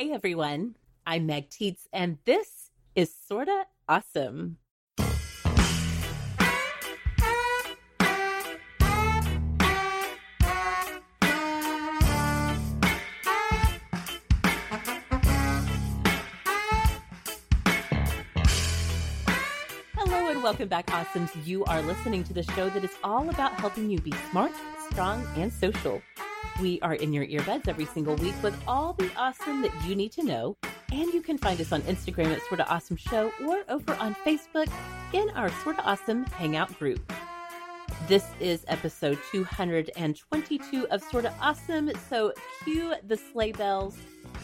Hey everyone, I'm Meg Tietz, and this is Sorta Awesome. Hello and welcome back, Awesomes. You are listening to the show that is all about helping you be smart, strong, and social. We are in your earbuds every single week with all the awesome that you need to know. And you can find us on Instagram at Sorta Awesome Show or over on Facebook in our Sorta Awesome Hangout group. This is episode 222 of Sorta Awesome. So cue the sleigh bells,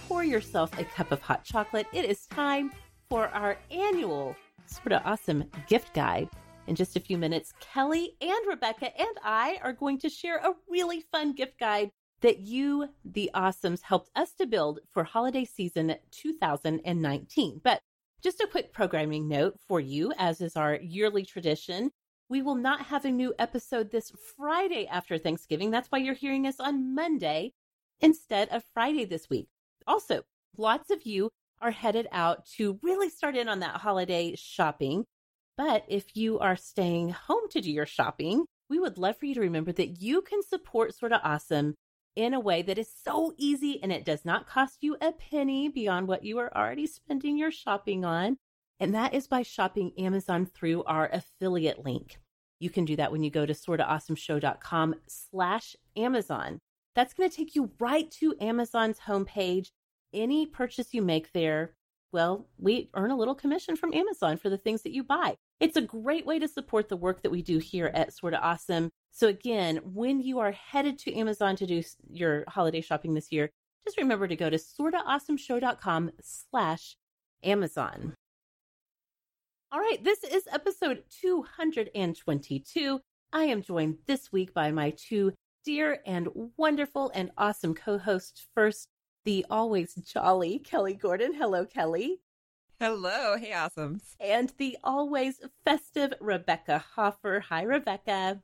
pour yourself a cup of hot chocolate. It is time for our annual Sorta Awesome gift guide. In just a few minutes, Kelly and Rebekah and I are going to share a really fun gift guide that you, the Awesomes, helped us to build for holiday season 2019. But just a quick programming note for you, as is our yearly tradition, we will not have a new episode this Friday after Thanksgiving. That's why you're hearing us on Monday instead of Friday this week. Also, lots of you are headed out to really start in on that holiday shopping. But if you are staying home to do your shopping, we would love for you to remember that you can support Sorta Awesome in a way that is so easy and it does not cost you a penny beyond what you are already spending your shopping on. And that is by shopping Amazon through our affiliate link. You can do that when you go to sortaawesomeshow.com/Amazon. That's going to take you right to Amazon's homepage. Any purchase you make there, well, we earn a little commission from Amazon for the things that you buy. It's a great way to support the work that we do here at Sorta Awesome. So again, when you are headed to Amazon to do your holiday shopping this year, just remember to go to sortaawesomeshow.com/Amazon. All right, this is episode 222. I am joined this week by my two dear and wonderful and awesome co-hosts. First, the always jolly Kelly Gordon. Hello, Kelly. Hello. Hey, Awesomes. And the always festive Rebekah Hoffer. Hi, Rebekah.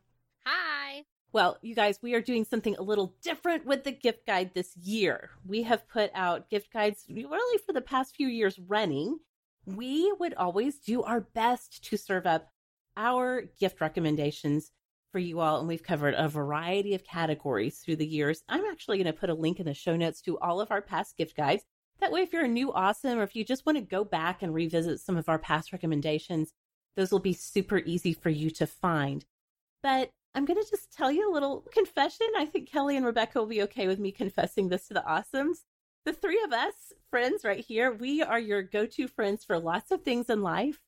Hi. Well, you guys, we are doing something a little different with the gift guide this year. We have put out gift guides really for the past few years running. We would always do our best to serve up our gift recommendations for you all, and we've covered a variety of categories through the years. I'm actually going to put a link in the show notes to all of our past gift guides. That way, if you're a new Awesome or if you just want to go back and revisit some of our past recommendations, those will be super easy for you to find. But I'm going to just tell you a little confession. I think Kelly and Rebekah will be okay with me confessing this to the Awesomes. The three of us, friends right here, we are your go-to friends for lots of things in life,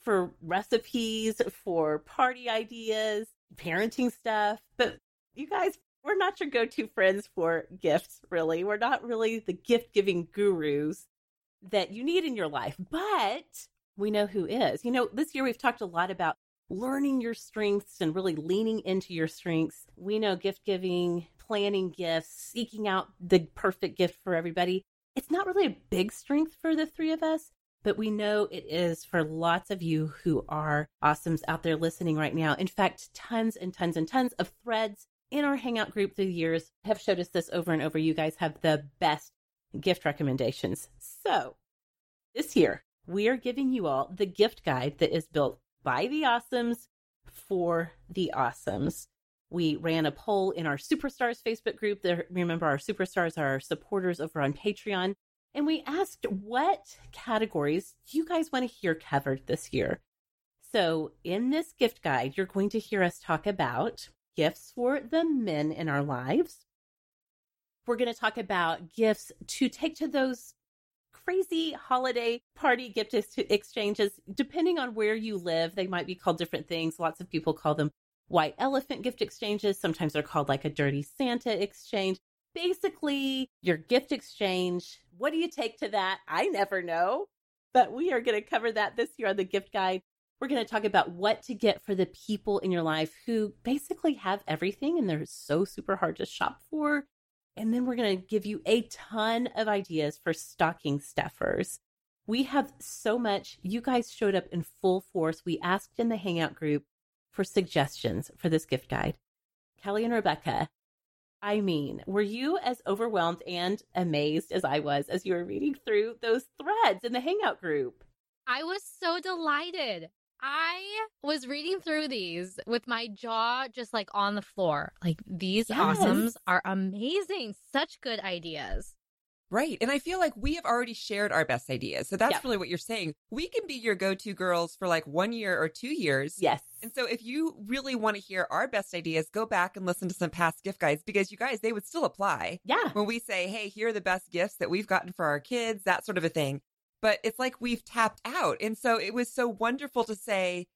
for recipes, for party ideas, parenting stuff. But you guys, we're not your go-to friends for gifts, really. We're not really the gift-giving gurus that you need in your life, but we know who is. You know, this year we've talked a lot about learning your strengths and really leaning into your strengths. We know gift-giving, planning gifts, seeking out the perfect gift for everybody. It's not really a big strength for the three of us, but we know it is for lots of you who are Awesomes out there listening right now. In fact, tons and tons and tons of threads in our Hangout group through the years have showed us this over and over. You guys have the best gift recommendations. So this year, we are giving you all the gift guide that is built by the Awesomes for the Awesomes. We ran a poll in our Superstars Facebook group. Remember, our Superstars are our supporters over on Patreon. And we asked what categories you guys want to hear covered this year. So in this gift guide, you're going to hear us talk about gifts for the men in our lives. We're going to talk about gifts to take to those crazy holiday party gift exchanges. Depending on where you live, they might be called different things. Lots of people call them white elephant gift exchanges. Sometimes they're called like a dirty Santa exchange. Basically, your gift exchange, what do you take to that? I never know, but we are going to cover that this year on the gift guide. We're going to talk about what to get for the people in your life who basically have everything and they're so super hard to shop for. And then we're going to give you a ton of ideas for stocking stuffers. We have so much. You guys showed up in full force. We asked in the Hangout group for suggestions for this gift guide. Kelly and Rebekah, I mean, were you as overwhelmed and amazed as I was as you were reading through those threads in the Hangout group? I was so delighted. I was reading through these with my jaw just like on the floor. Like, these awesomes are amazing. Such good ideas. Right. And I feel like we have already shared our best ideas. So that's really what you're saying. We can be your go-to girls for like 1 year or 2 years. Yes. And so if you really want to hear our best ideas, go back and listen to some past gift guides, because you guys, they would still apply. Yeah. When we say, hey, here are the best gifts that we've gotten for our kids, that sort of a thing. But it's like we've tapped out. And so it was so wonderful to say,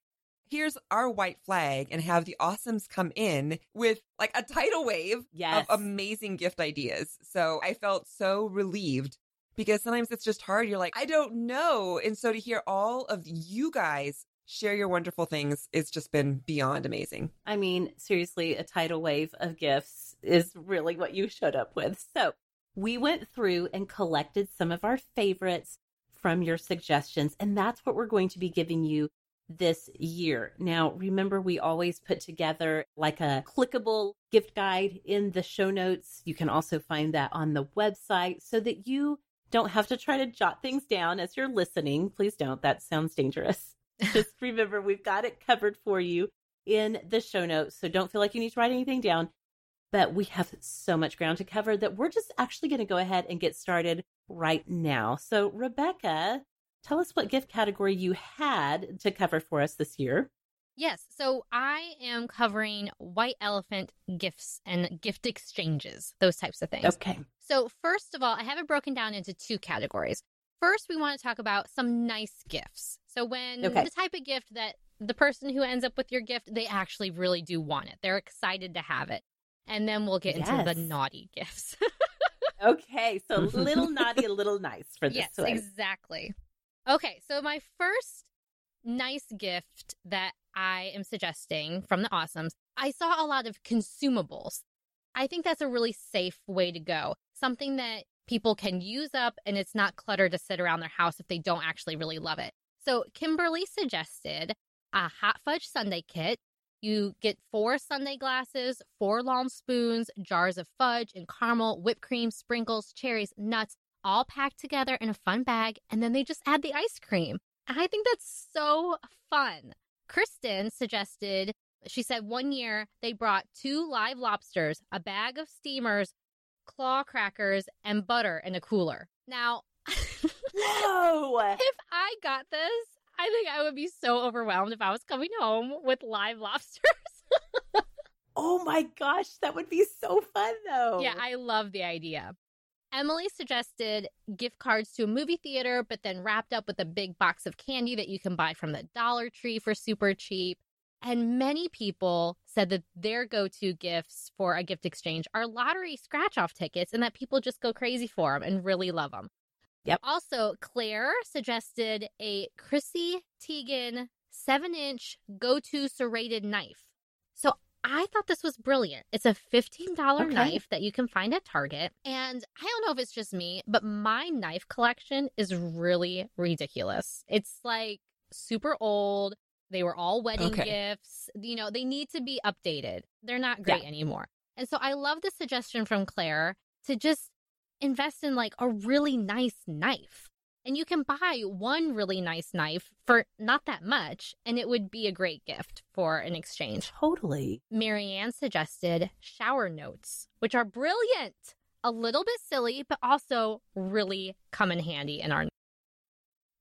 here's our white flag, and have the awesomes come in with like a tidal wave of amazing gift ideas. So I felt so relieved, because sometimes it's just hard. You're like, I don't know. And so to hear all of you guys share your wonderful things, it's just been beyond amazing. I mean, seriously, a tidal wave of gifts is really what you showed up with. So we went through and collected some of our favorites from your suggestions. And that's what we're going to be giving you this year. Now, remember, we always put together like a clickable gift guide in the show notes. You can also find that on the website so that you don't have to try to jot things down as you're listening. Please don't. That sounds dangerous. Just remember, we've got it covered for you in the show notes. So don't feel like you need to write anything down. But we have so much ground to cover that we're just actually going to go ahead and get started right now. So, Rebekah, tell us what gift category you had to cover for us this year. Yes. So I am covering white elephant gifts and gift exchanges, those types of things. Okay. So first of all, I have it broken down into two categories. First, we want to talk about some nice gifts. So when the type of gift that the person who ends up with your gift, they actually really do want it. They're excited to have it. And then we'll get into the naughty gifts. Okay. So a little naughty, a little nice for this one. Yes, exactly. Okay, so my first nice gift that I am suggesting from the awesomes, I saw a lot of consumables. I think that's a really safe way to go. Something that people can use up, and it's not clutter to sit around their house if they don't actually really love it. So Kimberly suggested a hot fudge sundae kit. You get 4 sundae glasses, 4 long spoons, jars of fudge and caramel, whipped cream, sprinkles, cherries, nuts, all packed together in a fun bag, and then they just add the ice cream. And I think that's so fun. Kristen suggested, she said one year they brought 2 live lobsters, a bag of steamers, claw crackers, and butter in a cooler. Now, whoa! If I got this, I think I would be so overwhelmed if I was coming home with live lobsters. Oh my gosh, that would be so fun though. Yeah, I love the idea. Emily suggested gift cards to a movie theater, but then wrapped up with a big box of candy that you can buy from the Dollar Tree for super cheap. And many people said that their go-to gifts for a gift exchange are lottery scratch-off tickets, and that people just go crazy for them and really love them. Yep. Also, Claire suggested a Chrissy Teigen 7-inch go-to serrated knife. So I thought this was brilliant. It's a $15 knife that you can find at Target. And I don't know if it's just me, but my knife collection is really ridiculous. It's like super old. They were all wedding gifts. You know, they need to be updated. They're not great anymore. And so I love the suggestion from Claire to just invest in like a really nice knife. And you can buy one really nice knife for not that much, and it would be a great gift for an exchange. Totally. Marianne suggested shower notes, which are brilliant. A little bit silly, but also really come in handy in our...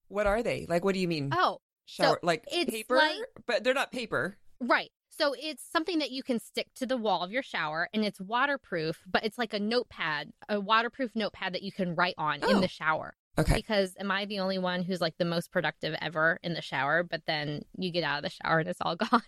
What are they? Like, what do you mean? Oh. Shower, so like paper? Like... But they're not paper. Right. So it's something that you can stick to the wall of your shower, and it's waterproof, but it's like a notepad, a waterproof notepad that you can write on in the shower. Okay. Because am I the only one who's like the most productive ever in the shower, but then you get out of the shower and it's all gone?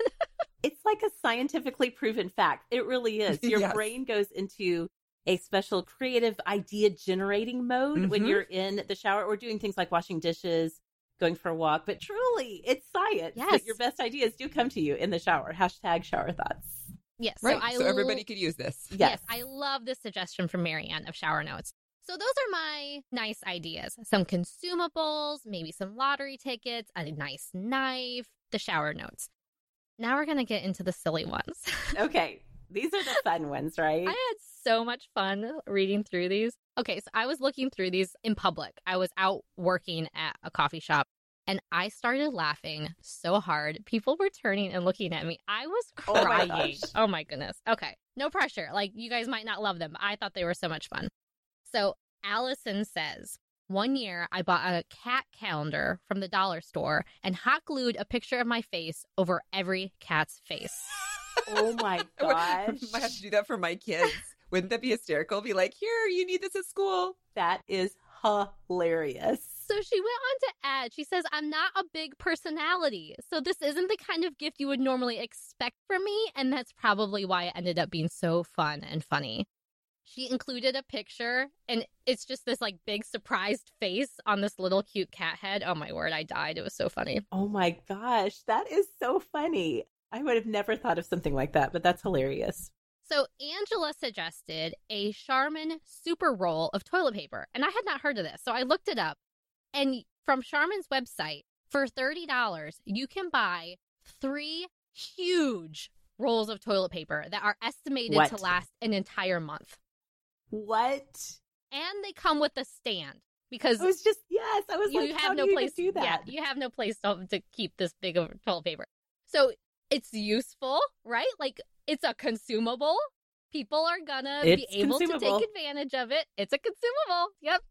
It's like a scientifically proven fact. It really is. Your brain goes into a special creative idea generating mode when you're in the shower or doing things like washing dishes, going for a walk. But truly, it's science. Yes. That your best ideas do come to you in the shower. # shower thoughts. Yes. Right. So, everybody could use this. Yes. I love this suggestion from Marianne of shower notes. So those are my nice ideas. Some consumables, maybe some lottery tickets, a nice knife, the shower notes. Now we're going to get into the silly ones. Okay. These are the fun ones, right? I had so much fun reading through these. Okay, so I was looking through these in public. I was out working at a coffee shop, and I started laughing so hard. People were turning and looking at me. I was crying. Oh my goodness. Okay, no pressure. Like, you guys might not love them, but I thought they were so much fun. So Allison says, one year I bought a cat calendar from the dollar store and hot glued a picture of my face over every cat's face. Oh my gosh. I have to do that for my kids. Wouldn't that be hysterical? Be like, here, you need this at school. That is hilarious. So she went on to add, she says, I'm not a big personality, so this isn't the kind of gift you would normally expect from me, and that's probably why it ended up being so fun and funny. She included a picture, and it's just this, like, big surprised face on this little cute cat head. Oh, my word, I died. It was so funny. Oh, my gosh. That is so funny. I would have never thought of something like that, but that's hilarious. So Angela suggested a Charmin super roll of toilet paper, and I had not heard of this, so I looked it up. And from Charmin's website, for $30, you can buy 3 huge rolls of toilet paper that are estimated to last an entire month. What? And they come with a stand because I was just, yes, I was you like, have how no do you place, do that? Yeah, you have no place to keep this big of toilet paper. So it's useful, right? Like, it's a consumable. People are gonna be able to take advantage of it. It's a consumable. Yep.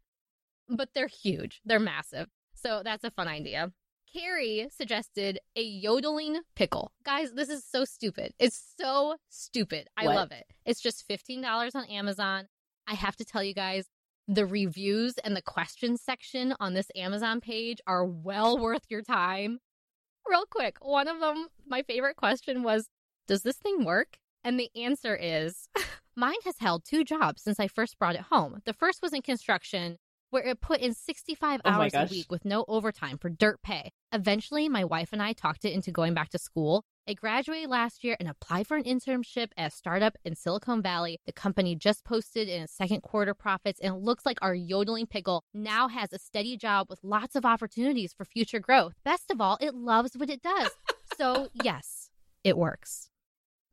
But they're huge. They're massive. So that's a fun idea. Carrie suggested a yodeling pickle. Guys, this is so stupid. It's so stupid. I love it. It's just $15 on Amazon. I have to tell you guys, the reviews and the questions section on this Amazon page are well worth your time. Real quick, one of them, my favorite question was, does this thing work? And the answer is, mine has held 2 jobs since I first brought it home. The first was in construction, where it put in 65 hours a week with no overtime for dirt pay. Eventually, my wife and I talked it into going back to school. I graduated last year and applied for an internship at a startup in Silicon Valley. The company just posted in its second quarter profits, and it looks like our yodeling pickle now has a steady job with lots of opportunities for future growth. Best of all, it loves what it does. So, yes, it works.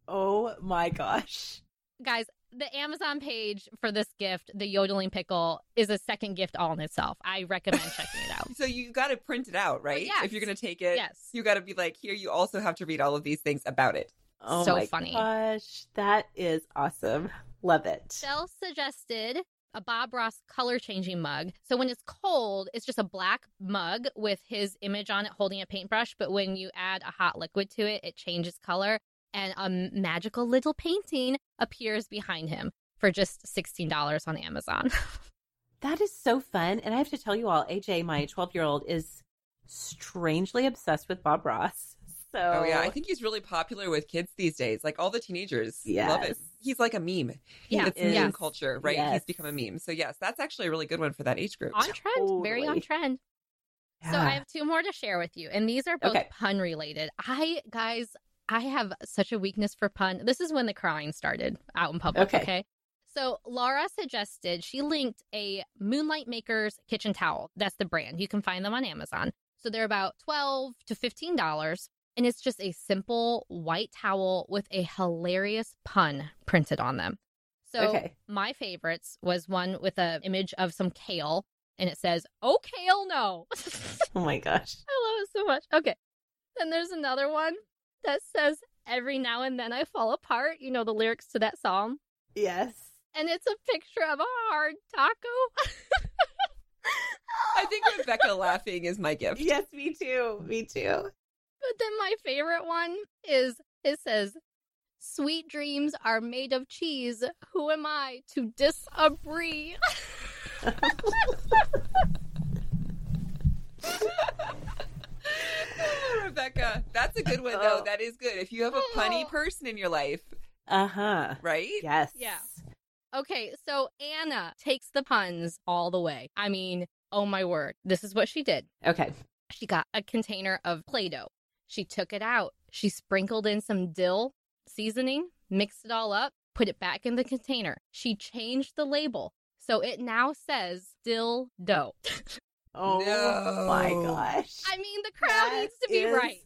Oh, my gosh. Guys, the Amazon page for this gift, the yodeling pickle, is a second gift all in itself. I recommend checking it out. So you got to print it out, right? Yes. If you're going to take it, you got to be like, here, you also have to read all of these things about it. Oh, so my funny. Gosh. That is awesome. Love it. Shell suggested a Bob Ross color-changing mug. So when it's cold, it's just a black mug with his image on it holding a paintbrush. But when you add a hot liquid to it, it changes color. And a magical little painting appears behind him for just $16 on Amazon. That is so fun. And I have to tell you all, AJ, my 12-year-old, is strangely obsessed with Bob Ross. So... Oh, yeah. I think he's really popular with kids these days. Like, all the teenagers love it. He's like a meme. Yeah. It's meme culture, right? Yes. He's become a meme. So, yes, that's actually a really good one for that age group. On trend. Totally. Very on trend. Yeah. So I have 2 more to share with you. And these are both pun-related. I have such a weakness for pun. This is when the crying started out in public, okay? So Laura suggested, she linked a Moonlight Makers kitchen towel. That's the brand. You can find them on Amazon. So they're about $12 to $15. And it's just a simple white towel with a hilarious pun printed on them. So my favorites was one with an image of some kale. And it says, oh, kale, no. Oh, my gosh. I love it so much. Okay. Then there's another one that says, every now and then I fall apart. You know the lyrics to that song? Yes. And it's a picture of a hard taco. I think Rebekah laughing is my gift. Yes, me too. Me too. But then my favorite one is, it says, sweet dreams are made of cheese. Who am I to disagree? Rebekah, that's a good one, though. That is good. If you have a punny person in your life. Uh-huh. Right? Yes. Yeah. Okay, so Anna takes the puns all the way. I mean, oh my word. This is what she did. Okay. She got a container of Play-Doh. She took it out. She sprinkled in some dill seasoning, mixed it all up, put it back in the container. She changed the label. So it now says dill dough. Oh, no. My gosh. I mean, the crowd needs to be right.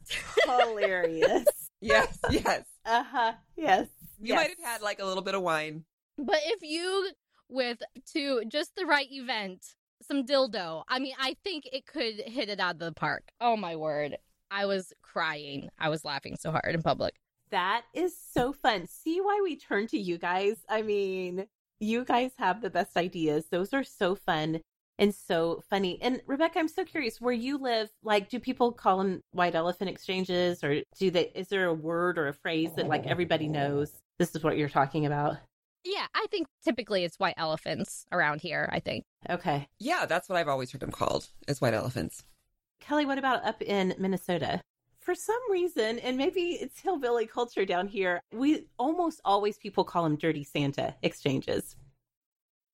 Hilarious. Yes, yes. Uh-huh, yes. You might have had like a little bit of wine. But if you with to just the right event, some dildo, I mean, I think it could hit it out of the park. Oh, my word. I was crying. I was laughing so hard in public. That is so fun. See why we turn to you guys. I mean, you guys have the best ideas. Those are so fun and so funny. And Rebekah, I'm so curious where you live. Like, do people call them white elephant exchanges, or do they? Is there a word or a phrase that like everybody knows? This is what you're talking about. Yeah, I think typically it's white elephants around here, I think. Okay. Yeah, that's what I've always heard them called, is white elephants. Kelly, what about up in Minnesota? For some reason, and maybe it's hillbilly culture down here, we almost always people call them Dirty Santa exchanges.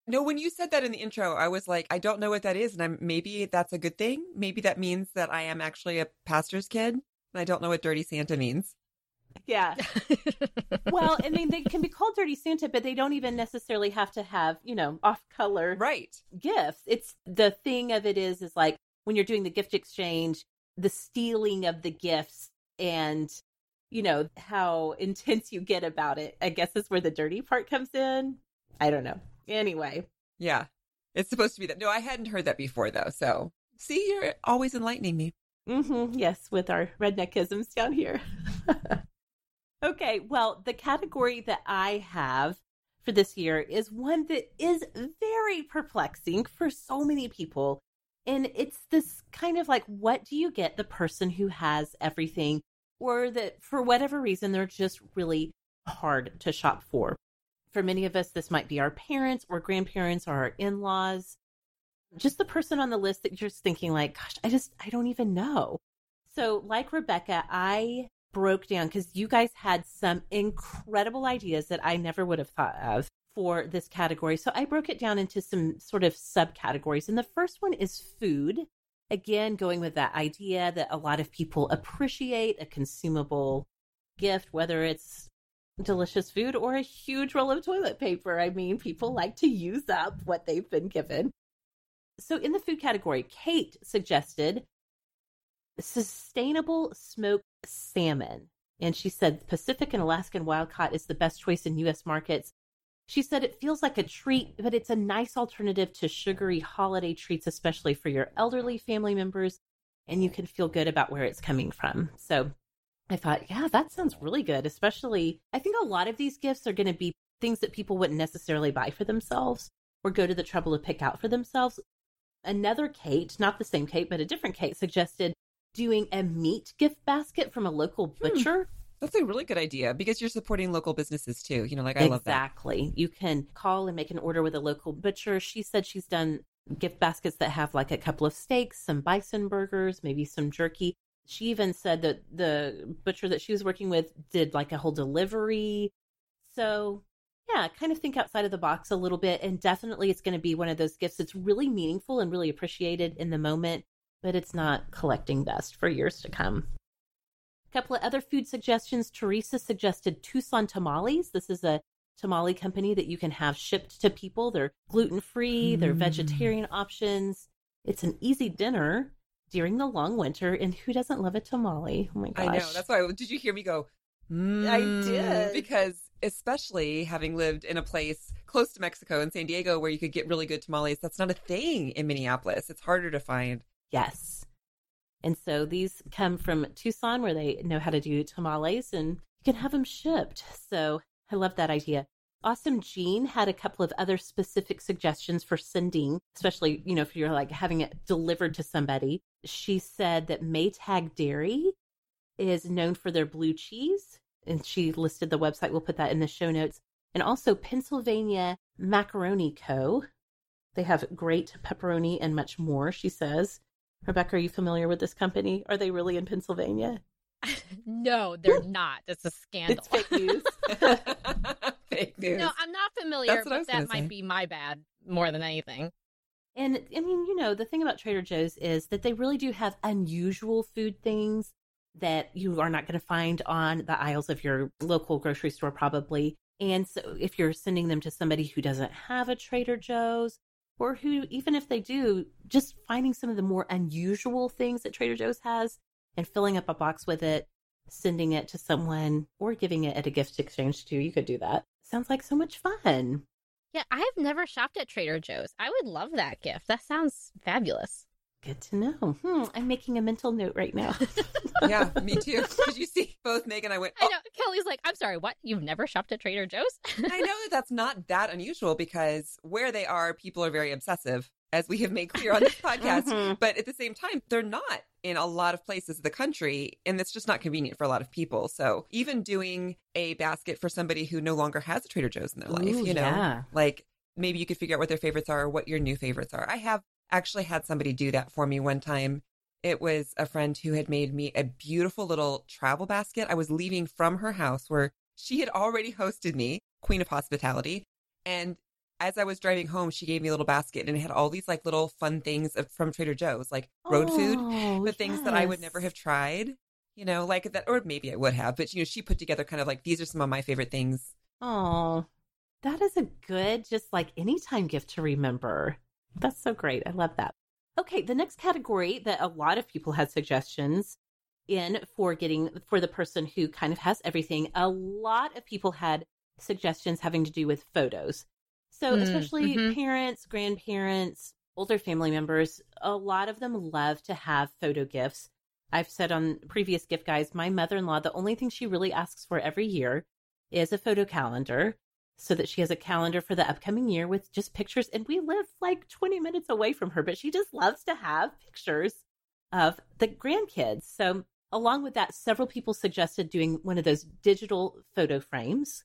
No, when you said that in the intro, I was like, I don't know what that is. And maybe that's a good thing. Maybe that means that I am actually a pastor's kid. And I don't know what Dirty Santa means. Yeah. Well, I mean, they can be called Dirty Santa, but they don't even necessarily have to have, you know, off-color gifts. It's the thing of it is like when you're doing the gift exchange, the stealing of the gifts and, you know, how intense you get about it, I guess is where the dirty part comes in. I don't know. Anyway. Yeah. It's supposed to be that. No, I hadn't heard that before, though. So see, you're always enlightening me. Mm-hmm. Yes, with our redneckisms down here. Okay, well, the category that I have for this year is one that is very perplexing for so many people. And it's this kind of like, what do you get the person who has everything, or that for whatever reason, they're just really hard to shop for? For many of us, this might be our parents or grandparents or our in-laws, just the person on the list that you're just thinking like, gosh, I don't even know. So like Rebekah, I broke down because you guys had some incredible ideas that I never would have thought of for this category. So I broke it down into some sort of subcategories. And the first one is food. Again, going with that idea that a lot of people appreciate a consumable gift, whether it's delicious food or a huge roll of toilet paper. I mean, people like to use up what they've been given. So in the food category, Kate suggested sustainable smoked salmon. And she said Pacific and Alaskan wild caught is the best choice in U.S. markets. She said it feels like a treat, but it's a nice alternative to sugary holiday treats, especially for your elderly family members. And you can feel good about where it's coming from. So I thought, yeah, that sounds really good. Especially, I think a lot of these gifts are going to be things that people wouldn't necessarily buy for themselves or go to the trouble to pick out for themselves. Another Kate, not the same Kate, but a different Kate, suggested doing a meat gift basket from a local butcher. That's a really good idea because you're supporting local businesses too. You know, like I love that. Exactly. You can call and make an order with a local butcher. She said she's done gift baskets that have like a couple of steaks, some bison burgers, maybe some jerky. She even said that the butcher that she was working with did like a whole delivery. So yeah, kind of think outside of the box a little bit. And definitely it's going to be one of those gifts that's really meaningful and really appreciated in the moment, but it's not collecting dust for years to come. A couple of other food suggestions. Teresa suggested Tucson Tamales. This is a tamale company that you can have shipped to people. They're gluten-free, they're vegetarian options. It's an easy dinner during the long winter. And who doesn't love a tamale? Oh my gosh. I know. That's why. Did you hear me go, I did. Because especially having lived in a place close to Mexico in San Diego where you could get really good tamales, that's not a thing in Minneapolis. It's harder to find. Yes. And so these come from Tucson where they know how to do tamales and you can have them shipped. So I love that idea. Awesome Jean had a couple of other specific suggestions for sending, especially, you know, if you're like having it delivered to somebody. She said that Maytag Dairy is known for their blue cheese. And she listed the website. We'll put that in the show notes. And also Pennsylvania Macaroni Co. They have great pepperoni and much more, she says. Rebekah, are you familiar with this company? Are they really in Pennsylvania? No, they're not. It's a scandal. It's fake news. Fake news. No, I'm not familiar, but that might be my bad more than anything. And I mean, you know, the thing about Trader Joe's is that they really do have unusual food things that you are not going to find on the aisles of your local grocery store, probably. And so if you're sending them to somebody who doesn't have a Trader Joe's, or who, even if they do, just finding some of the more unusual things that Trader Joe's has and filling up a box with it sending it to someone or giving it at a gift exchange too. You could do that. Sounds like so much fun. Yeah, I've never shopped at Trader Joe's. I would love that gift. That sounds fabulous. Good to know. I'm making a mental note right now. Yeah, me too. Did you see both Meg and I went, oh. I know. Kelly's like, I'm sorry, what? You've never shopped at Trader Joe's? I know that that's not that unusual because where they are, people are very obsessive, as we have made clear on this podcast. Mm-hmm. But at the same time, they're not in a lot of places of the country, and it's just not convenient for a lot of people. So even doing a basket for somebody who no longer has a Trader Joe's in their life, know, like maybe you could figure out what their favorites are or what your new favorites are. I have actually had somebody do that for me one time. It was a friend who had made me a beautiful little travel basket. I was leaving from her house where she had already hosted me, Queen of Hospitality. And as I was driving home, she gave me a little basket and it had all these like little fun things from Trader Joe's, like road food, the things that I would never have tried, you know, like that, or maybe I would have, but you know, she put together kind of like, these are some of my favorite things. Oh, that is a good, just like anytime gift to remember. That's so great. I love that. Okay. The next category that a lot of people had suggestions in for getting for the person who kind of has everything. A lot of people had suggestions having to do with photos. So especially parents, grandparents, older family members, a lot of them love to have photo gifts. I've said on previous gift guides, my mother-in-law, the only thing she really asks for every year is a photo calendar so that she has a calendar for the upcoming year with just pictures. And we live like 20 minutes away from her, but she just loves to have pictures of the grandkids. So along with that, several people suggested doing one of those digital photo frames,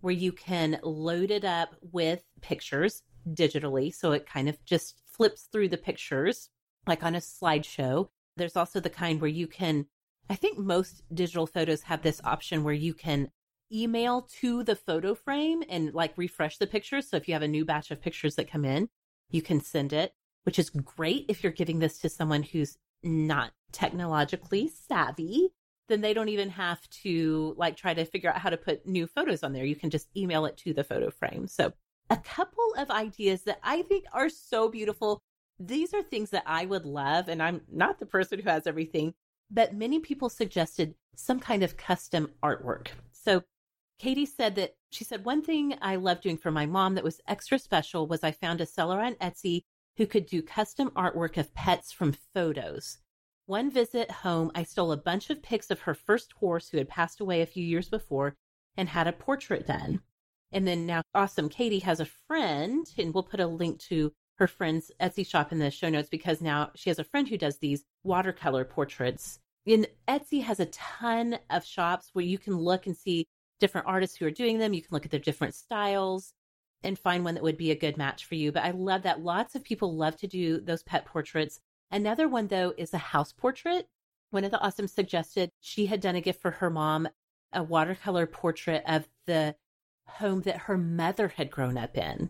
where you can load it up with pictures digitally. So it kind of just flips through the pictures, like on a slideshow. There's also the kind where you can, I think most digital photos have this option where you can email to the photo frame and like refresh the pictures. So if you have a new batch of pictures that come in, you can send it, which is great if you're giving this to someone who's not technologically savvy. Then they don't even have to like try to figure out how to put new photos on there. You can just email it to the photo frame. So a couple of ideas that I think are so beautiful. These are things that I would love, and I'm not the person who has everything, but many people suggested some kind of custom artwork. So Katie said that she said, one thing I love doing for my mom that was extra special was I found a seller on Etsy who could do custom artwork of pets from photos. One visit home, I stole a bunch of pics of her first horse who had passed away a few years before and had a portrait done. And then now Awesome Katie has a friend, and we'll put a link to her friend's Etsy shop in the show notes because now she has a friend who does these watercolor portraits. And Etsy has a ton of shops where you can look and see different artists who are doing them. You can look at their different styles and find one that would be a good match for you. But I love that lots of people love to do those pet portraits. Another one, though, is a house portrait. One of the Awesome suggested she had done a gift for her mom, a watercolor portrait of the home that her mother had grown up in.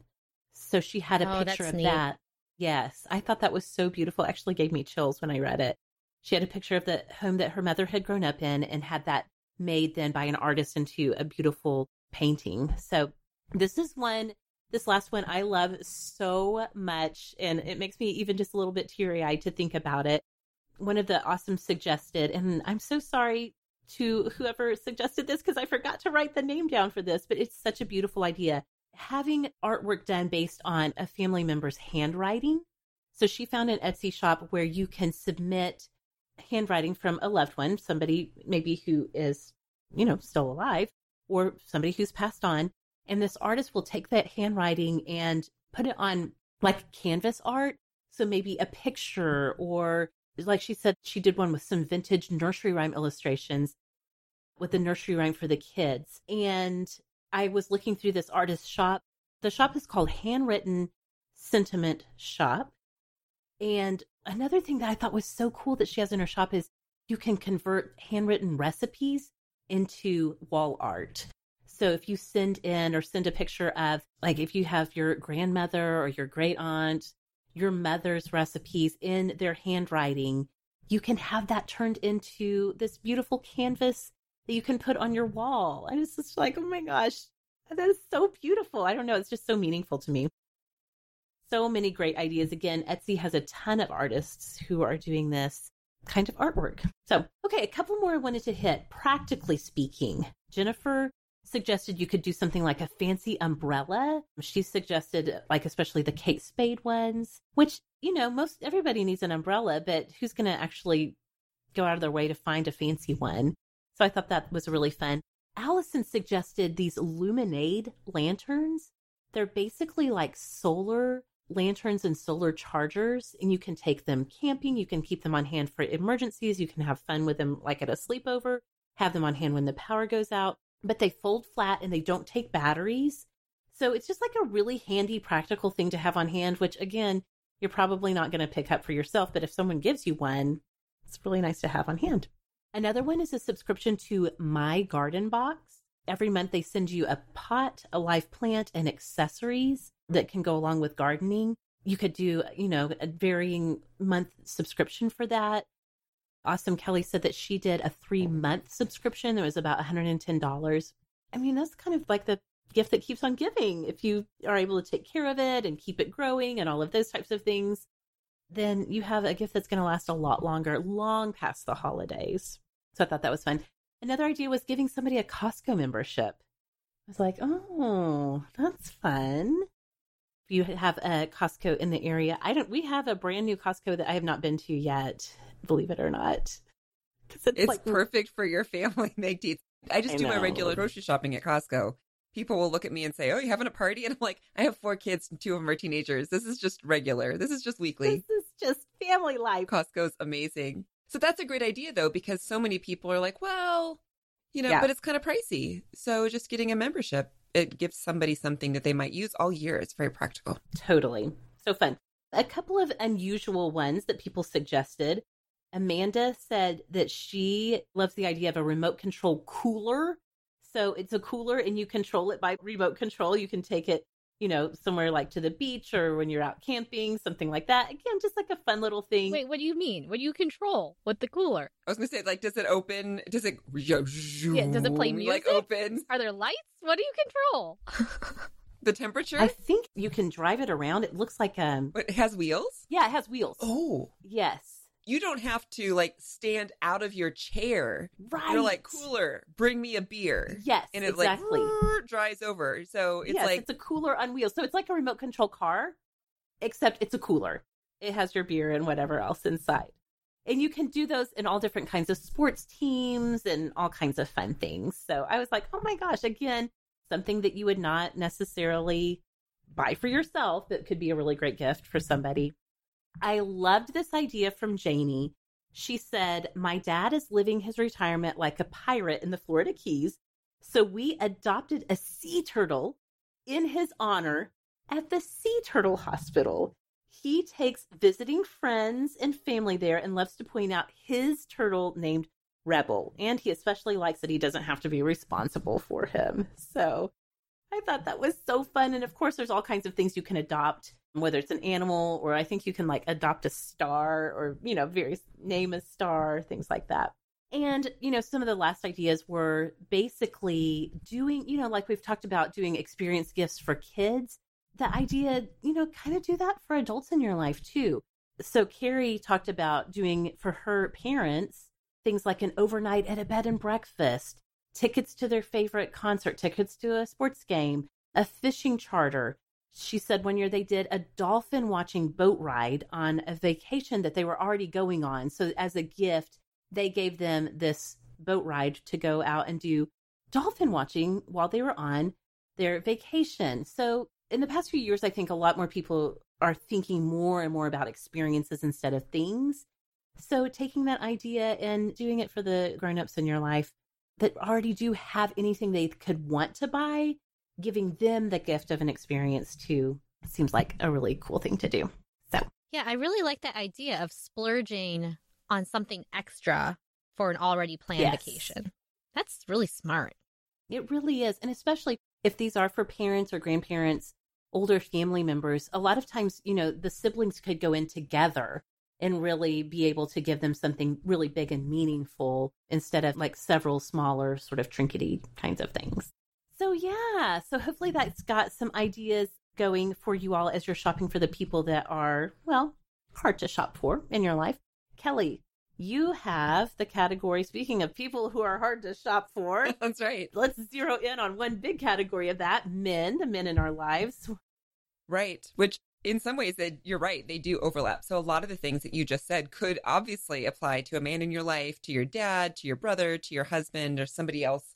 So she had a picture of that. Yes, I thought that was so beautiful. Actually gave me chills when I read it. She had a picture of the home that her mother had grown up in and had that made then by an artist into a beautiful painting. So this is one. This last one I love so much, and it makes me even just a little bit teary-eyed to think about it. One of the Awesome suggested, and I'm so sorry to whoever suggested this because I forgot to write the name down for this, but it's such a beautiful idea. Having artwork done based on a family member's handwriting. So she found an Etsy shop where you can submit handwriting from a loved one, somebody maybe who is, you know, still alive or somebody who's passed on. And this artist will take that handwriting and put it on like canvas art. So maybe a picture, or like she said, she did one with some vintage nursery rhyme illustrations with the nursery rhyme for the kids. And I was looking through this artist's shop. The shop is called Handwritten Sentiment Shop. And another thing that I thought was so cool that she has in her shop is you can convert handwritten recipes into wall art. So if you send in or send a picture of, like if you have your grandmother or your great aunt, your mother's recipes in their handwriting, you can have that turned into this beautiful canvas that you can put on your wall. I was just like, oh my gosh, that is so beautiful. I don't know. It's just so meaningful to me. So many great ideas. Again, Etsy has a ton of artists who are doing this kind of artwork. So, Okay, a couple more I wanted to hit. Practically speaking, Jennifer suggested you could do something like a fancy umbrella. She suggested, like, especially the Kate Spade ones, which, you know, most everybody needs an umbrella, but who's going to actually go out of their way to find a fancy one? So I thought that was really fun. Allison suggested these LuminAID lanterns. They're basically like solar lanterns and solar chargers, and you can take them camping. You can keep them on hand for emergencies. You can have fun with them, like at a sleepover, have them on hand when the power goes out, but they fold flat and they don't take batteries. So it's just like a really handy, practical thing to have on hand, which again, you're probably not going to pick up for yourself, but if someone gives you one, it's really nice to have on hand. Another one is a subscription to My Garden Box. Every month they send you a pot, a live plant, and accessories that can go along with gardening. You could do, you know, a varying month subscription for that. Awesome Kelly said that she did a 3-month subscription. There was about $110. I mean, that's kind of like the gift that keeps on giving. If you are able to take care of it and keep it growing and all of those types of things, then you have a gift that's going to last a lot longer, long past the holidays. So I thought that was fun. Another idea was giving somebody a Costco membership. I was like, oh, that's fun. If you have a Costco in the area, we have a brand new Costco that I have not been to yet, believe it or not. It's like, perfect for your family, Meg Tietz. I do my regular grocery shopping at Costco. People will look at me and say, oh, you having a party? And I'm like, I have 4 kids and 2 of them are teenagers. This is just regular. This is just weekly. This is just family life. Costco's amazing. So that's a great idea, though, because so many people are like, well, you know, but it's kind of pricey. So just getting a membership, it gives somebody something that they might use all year. It's very practical. Totally. So fun. A couple of unusual ones that people suggested. Amanda said that she loves the idea of a remote control cooler. So it's a cooler and you control it by remote control. You can take it, you know, somewhere like to the beach or when you're out camping, something like that. Again, just like a fun little thing. Wait, what do you mean? What do you control with the cooler? I was going to say, like, does it open? Does it play music? Like, open? Are there lights? What do you control? The temperature? I think you can drive it around. It looks like It has wheels? Yeah, it has wheels. Oh. Yes. You don't have to, like, stand out of your chair. Right. You're like, cooler, bring me a beer. Yes, and it exactly. Like, dries over. So it's like... it's a cooler on wheels. So it's like a remote control car, except it's a cooler. It has your beer and whatever else inside. And you can do those in all different kinds of sports teams and all kinds of fun things. So I was like, oh my gosh, again, something that you would not necessarily buy for yourself that could be a really great gift for somebody. I loved this idea from Janie. She said, my dad is living his retirement like a pirate in the Florida Keys. So we adopted a sea turtle in his honor at the Sea Turtle Hospital. He takes visiting friends and family there and loves to point out his turtle named Rebel. And he especially likes that he doesn't have to be responsible for him. So I thought that was so fun. And of course, there's all kinds of things you can adopt, whether it's an animal or I think you can like adopt a star or, you know, various name a star, things like that. And, you know, some of the last ideas were basically doing, you know, like we've talked about doing experience gifts for kids. The idea, you know, kind of do that for adults in your life too. So Carrie talked about doing for her parents, things like an overnight at a bed and breakfast, tickets to their favorite concert, tickets to a sports game, a fishing charter. She said one year they did a dolphin watching boat ride on a vacation that they were already going on. So as a gift, they gave them this boat ride to go out and do dolphin watching while they were on their vacation. So in the past few years, I think a lot more people are thinking more and more about experiences instead of things. So taking that idea and doing it for the grownups in your life that already do have anything they could want to buy, giving them the gift of an experience too seems like a really cool thing to do. So, yeah, I really like the idea of splurging on something extra for an already planned vacation. That's really smart. It really is. And especially if these are for parents or grandparents, older family members, a lot of times, you know, the siblings could go in together and really be able to give them something really big and meaningful instead of like several smaller sort of trinkety kinds of things. So yeah, so hopefully that's got some ideas going for you all as you're shopping for the people that are, well, hard to shop for in your life. Kelly, You have the category, speaking of people who are hard to shop for. That's right. Let's zero in on one big category of that, men, the men in our lives. Right. Which in some ways, you're right, they do overlap. So a lot of the things that you just said could obviously apply to a man in your life, to your dad, to your brother, to your husband, or somebody else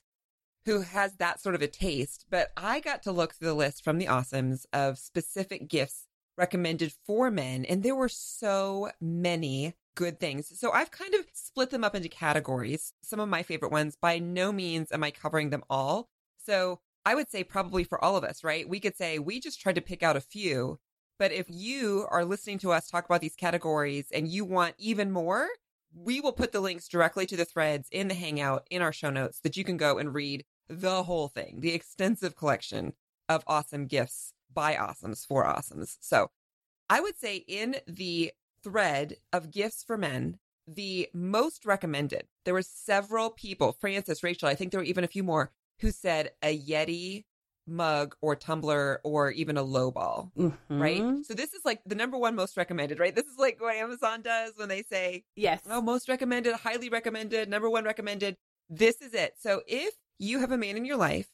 who has that sort of a taste. But I got to look through the list from the Awesomes of specific gifts recommended for men, and there were so many good things. So I've kind of split them up into categories. Some of my favorite ones, by no means am I covering them all. So I would say probably for all of us, right? We could say we just tried to pick out a few, but if you are listening to us talk about these categories and you want even more, we will put the links directly to the threads in the Hangout in our show notes that you can go and read the whole thing, the extensive collection of awesome gifts by Awesomes for Awesomes. So I would say in the thread of gifts for men, the most recommended, there were several people, Francis, Rachel, I think there were even a few more, who said a Yeti mug or tumbler or even a low ball, mm-hmm. right? So this is like the number one most recommended, right? This is like what Amazon does when they say, yes, oh, most recommended, highly recommended, number one recommended. This is it. So if you have a man in your life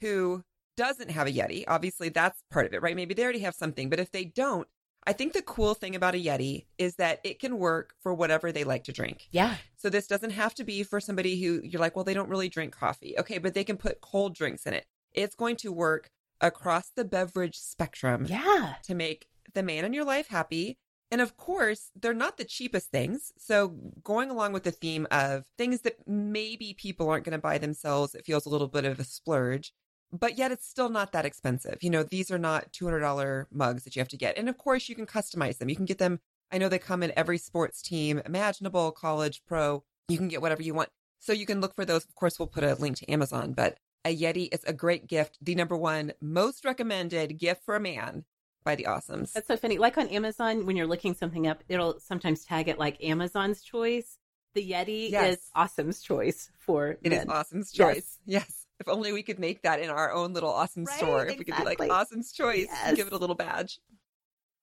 who doesn't have a Yeti, obviously that's part of it, right? Maybe they already have something, but if they don't, I think the cool thing about a Yeti is that it can work for whatever they like to drink. Yeah. So this doesn't have to be for somebody who you're like, well, they don't really drink coffee. Okay, but they can put cold drinks in it. It's going to work across the beverage spectrum. Yeah. To make the man in your life happy. And of course, they're not the cheapest things. So going along with the theme of things that maybe people aren't going to buy themselves, it feels a little bit of a splurge. But yet it's still not that expensive. You know, these are not $200 mugs that you have to get. And of course, you can customize them. You can get them. I know they come in every sports team imaginable, college, pro. You can get whatever you want. So you can look for those. Of course, we'll put a link to Amazon. But a Yeti is a great gift. The number one most recommended gift for a man by the Awesomes. That's so funny. Like on Amazon, when you're looking something up, it'll sometimes tag it like Amazon's choice. The Yeti yes. is Awesome's choice for men. It is Awesome's choice. Yes. If only we could make that in our own little awesome right, store. If exactly. we could be like Awesome's Choice yes. and give it a little badge.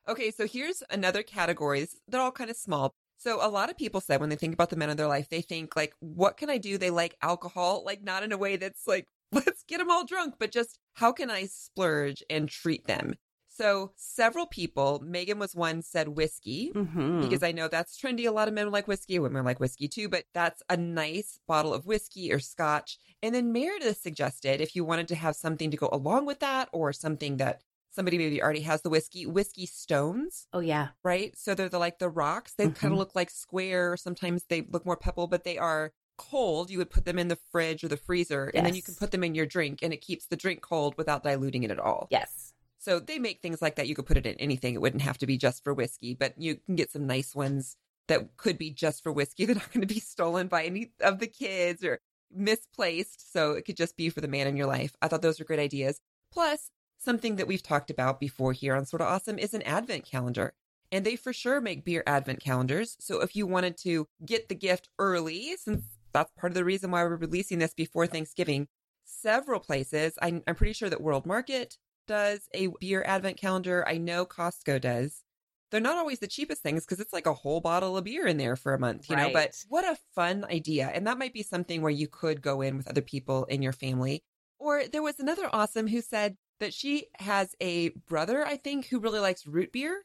Okay, so here's another category. They're all kind of small. So a lot of people said when they think about the men in their life, they think like, what can I do? They like alcohol, like not in a way that's like, let's get them all drunk, but just how can I splurge and treat them? So several people, Megan was one, said whiskey, mm-hmm. because I know that's trendy. A lot of men like whiskey, women like whiskey too, but that's a nice bottle of whiskey or scotch. And then Meredith suggested if you wanted to have something to go along with that or something that somebody maybe already has the whiskey stones. Oh, yeah. Right? So they're like the rocks. They mm-hmm. kind of look like square. Sometimes they look more pebble, but they are cold. You would put them in the fridge or the freezer yes. and then you can put them in your drink and it keeps the drink cold without diluting it at all. Yes. So they make things like that. You could put it in anything. It wouldn't have to be just for whiskey, but you can get some nice ones that could be just for whiskey. They're not going to be stolen by any of the kids or misplaced. So it could just be for the man in your life. I thought those were great ideas. Plus, something that we've talked about before here on Sorta Awesome is an advent calendar. And they for sure make beer advent calendars. So if you wanted to get the gift early, since that's part of the reason why we're releasing this before Thanksgiving, several places, I'm pretty sure that World Market does a beer advent calendar. I know Costco does. They're not always the cheapest things because it's like a whole bottle of beer in there for a month, you right. know, but what a fun idea. And that might be something where you could go in with other people in your family. Or there was another Awesome who said that she has a brother, I think, who really likes root beer.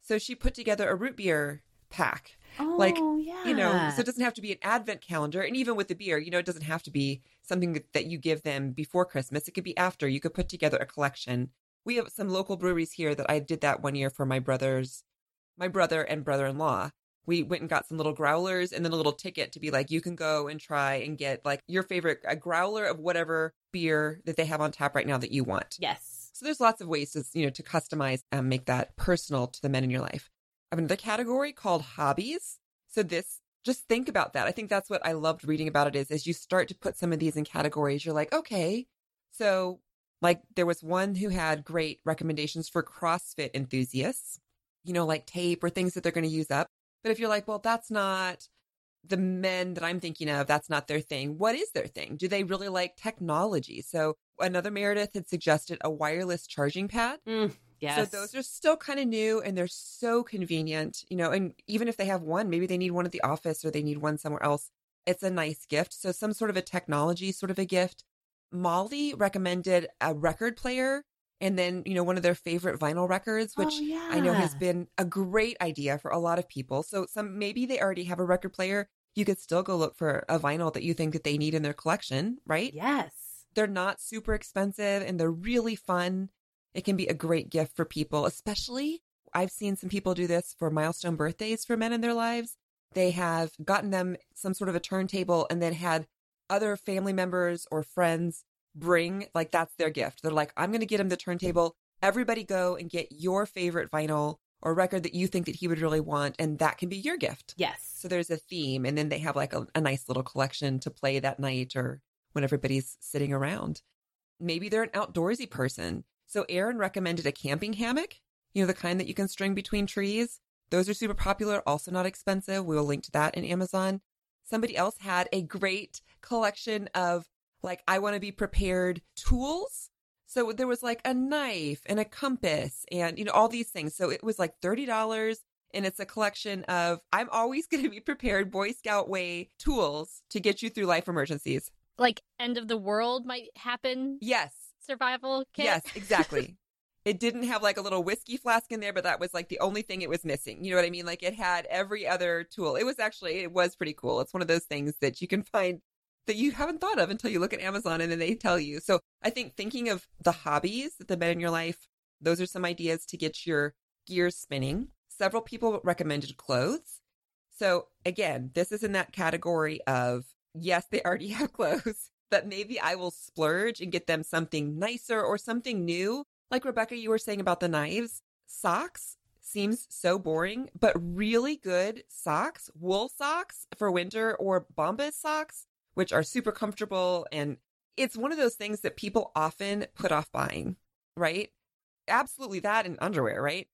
So she put together a root beer pack. Oh, like, yeah. you know, so it doesn't have to be an advent calendar. And even with the beer, you know, it doesn't have to be something that you give them before Christmas. It could be after. You could put together a collection. We have some local breweries here that I did that one year for my brother and brother-in-law. We went and got some little growlers and then a little ticket to be like, you can go and try and get like your favorite, a growler of whatever beer that they have on tap right now that you want. Yes. So there's lots of ways to, you know, to customize and make that personal to the men in your life. I have another category called hobbies. So this, just think about that. I think that's what I loved reading about it is as you start to put some of these in categories, you're like, okay. So like there was one who had great recommendations for CrossFit enthusiasts, you know, like tape or things that they're going to use up. But if you're like, well, that's not the men that I'm thinking of, that's not their thing. What is their thing? Do they really like technology? So another Meredith had suggested a wireless charging pad. Mm. Yes. So those are still kind of new and they're so convenient, you know, and even if they have one, maybe they need one at the office or they need one somewhere else. It's a nice gift. So some sort of a technology sort of a gift. Molly recommended a record player and then, you know, one of their favorite vinyl records, which I know has been a great idea for a lot of people. So some, maybe they already have a record player. You could still go look for a vinyl that you think that they need in their collection, right? Yes. They're not super expensive and they're really fun. It can be a great gift for people, especially I've seen some people do this for milestone birthdays for men in their lives. They have gotten them some sort of a turntable and then had other family members or friends bring, like, that's their gift. They're like, I'm going to get him the turntable. Everybody go and get your favorite vinyl or record that you think that he would really want. And that can be your gift. Yes. So there's a theme. And then they have like a nice little collection to play that night or when everybody's sitting around. Maybe they're an outdoorsy person. So Aaron recommended a camping hammock, you know, the kind that you can string between trees. Those are super popular, also not expensive. We'll link to that in Amazon. Somebody else had a great collection of, like, I want to be prepared tools. So there was like a knife and a compass and, you know, all these things. So it was like $30 and it's a collection of, I'm always going to be prepared Boy Scout way tools to get you through life emergencies. Like end of the world might happen. Yes. Survival kit. Yes, exactly. It didn't have like a little whiskey flask in there, but that was like the only thing it was missing. You know what I mean? Like it had every other tool. It was pretty cool. It's one of those things that you can find that you haven't thought of until you look at Amazon and then they tell you. So I think thinking of the hobbies that the men in your life, those are some ideas to get your gears spinning. Several people recommended clothes. So again, this is in that category of, yes, they already have clothes, but maybe I will splurge and get them something nicer or something new. Like Rebekah, you were saying about the knives, socks seems so boring, but really good socks, wool socks for winter or Bombas socks, which are super comfortable. And it's one of those things that people often put off buying, right? Absolutely that and underwear, right?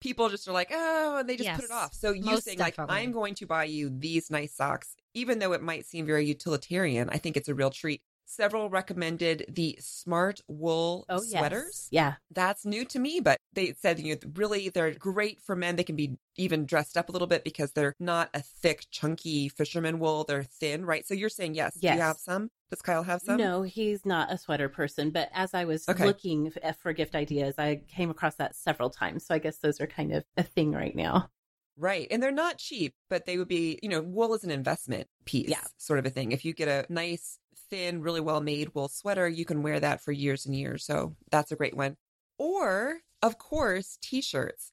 People just are like, oh, and they just put it off. So you saying definitely, like, I'm going to buy you these nice socks, even though it might seem very utilitarian, I think it's a real treat. Several recommended the Smart Wool sweaters. Yes. Yeah. That's new to me, but they said, you know, really, they're great for men. They can be even dressed up a little bit because they're not a thick, chunky fisherman wool. They're thin, right? So you're saying, yes. Do you have some? Does Kyle have some? No, he's not a sweater person. But as I was looking for gift ideas, I came across that several times. So I guess those are kind of a thing right now. Right. And they're not cheap, but they would be, you know, wool is an investment piece sort of a thing. If you get a nice, thin, really well-made wool sweater, you can wear that for years and years. So that's a great one. Or, of course, T-shirts.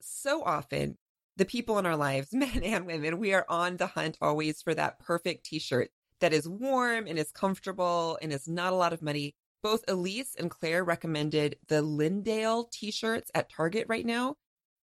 So often, the people in our lives, men and women, we are on the hunt always for that perfect T-shirt that is warm and is comfortable and is not a lot of money. Both Elise and Claire recommended the Lindale T-shirts at Target right now.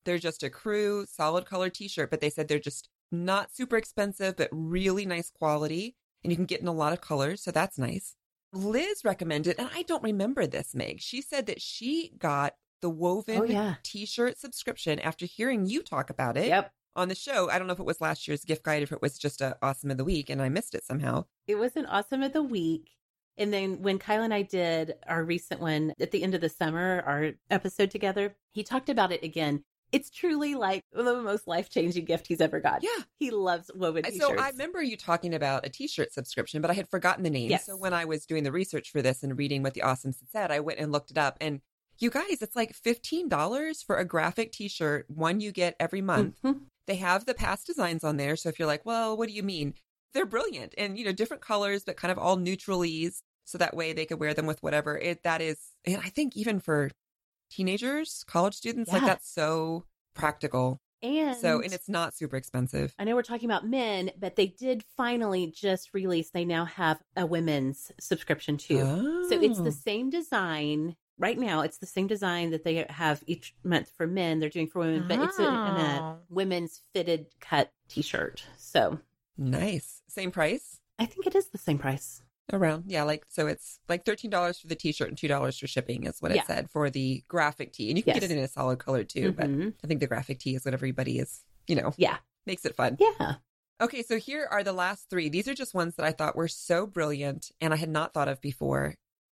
They're just a crew, solid color T-shirt, but they said they're just not super expensive, but really nice quality. And you can get in a lot of colors. So that's nice. Liz recommended, and I don't remember this, Meg. She said that she got the Woven T-shirt subscription after hearing you talk about it on the show. I don't know if it was last year's gift guide, if it was just an Awesome of the Week and I missed it somehow. It was an Awesome of the Week. And then when Kyle and I did our recent one at the end of the summer, our episode together, he talked about it again. It's truly like the most life-changing gift he's ever got. Yeah. He loves woven T-shirts. So I remember you talking about a T-shirt subscription, but I had forgotten the name. Yes. So when I was doing the research for this and reading what the Awesomes had said, I went and looked it up. And you guys, it's like $15 for a graphic T-shirt, one you get every month. Mm-hmm. They have the past designs on there. So if you're like, well, what do you mean? They're brilliant and, you know, different colors, but kind of all neutralies. So that way they could wear them with whatever that is. And I think even for teenagers, college students, like that's so practical. And it's not super expensive. I know we're talking about men, but they did finally just release, they now have a women's subscription too. Oh. So it's the same design. Right now, it's the same design that they have each month for men. They're doing for women, but it's in a women's fitted cut T-shirt. So nice. Same price? I think it is the same price. Around. Yeah. Like, so it's like $13 for the T-shirt and $2 for shipping is what it said for the graphic tee. And you can get it in a solid color too, but I think the graphic tee is what everybody is, you know, makes it fun. Yeah. Okay. So here are the last three. These are just ones that I thought were so brilliant and I had not thought of before.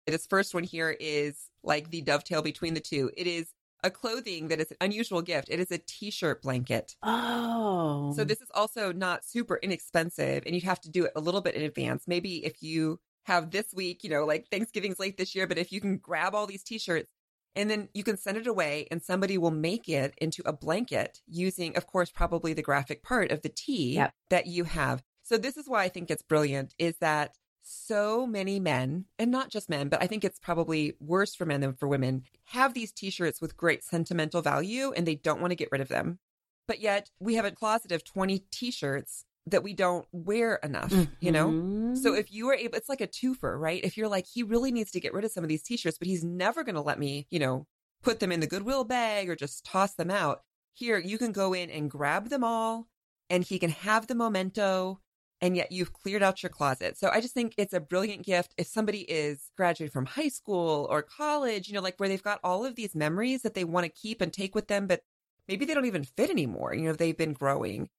This first one here is like the dovetail between the two. It is a clothing that is an unusual gift. It is a t-shirt blanket. Oh. So this is also not super inexpensive, and you'd have to do it a little bit in advance. Maybe if you have this week, you know, like Thanksgiving's late this year, but if you can grab all these t-shirts and then you can send it away and somebody will make it into a blanket using, of course, probably the graphic part of the tee yep. that you have. So this is why I think it's brilliant, is that so many men, and not just men, but I think it's probably worse for men than for women, have these t-shirts with great sentimental value and they don't want to get rid of them. But yet we have a closet of 20 t-shirts that we don't wear enough, you know? Mm-hmm. So if you are able, it's like a twofer, right? If you're like, he really needs to get rid of some of these t-shirts, but he's never going to let me, you know, put them in the Goodwill bag or just toss them out. Here, you can go in and grab them all and he can have the memento. And yet you've cleared out your closet. So I just think it's a brilliant gift. If somebody is graduating from high school or college, you know, like where they've got all of these memories that they want to keep and take with them, but maybe they don't even fit anymore. You know, they've been growing.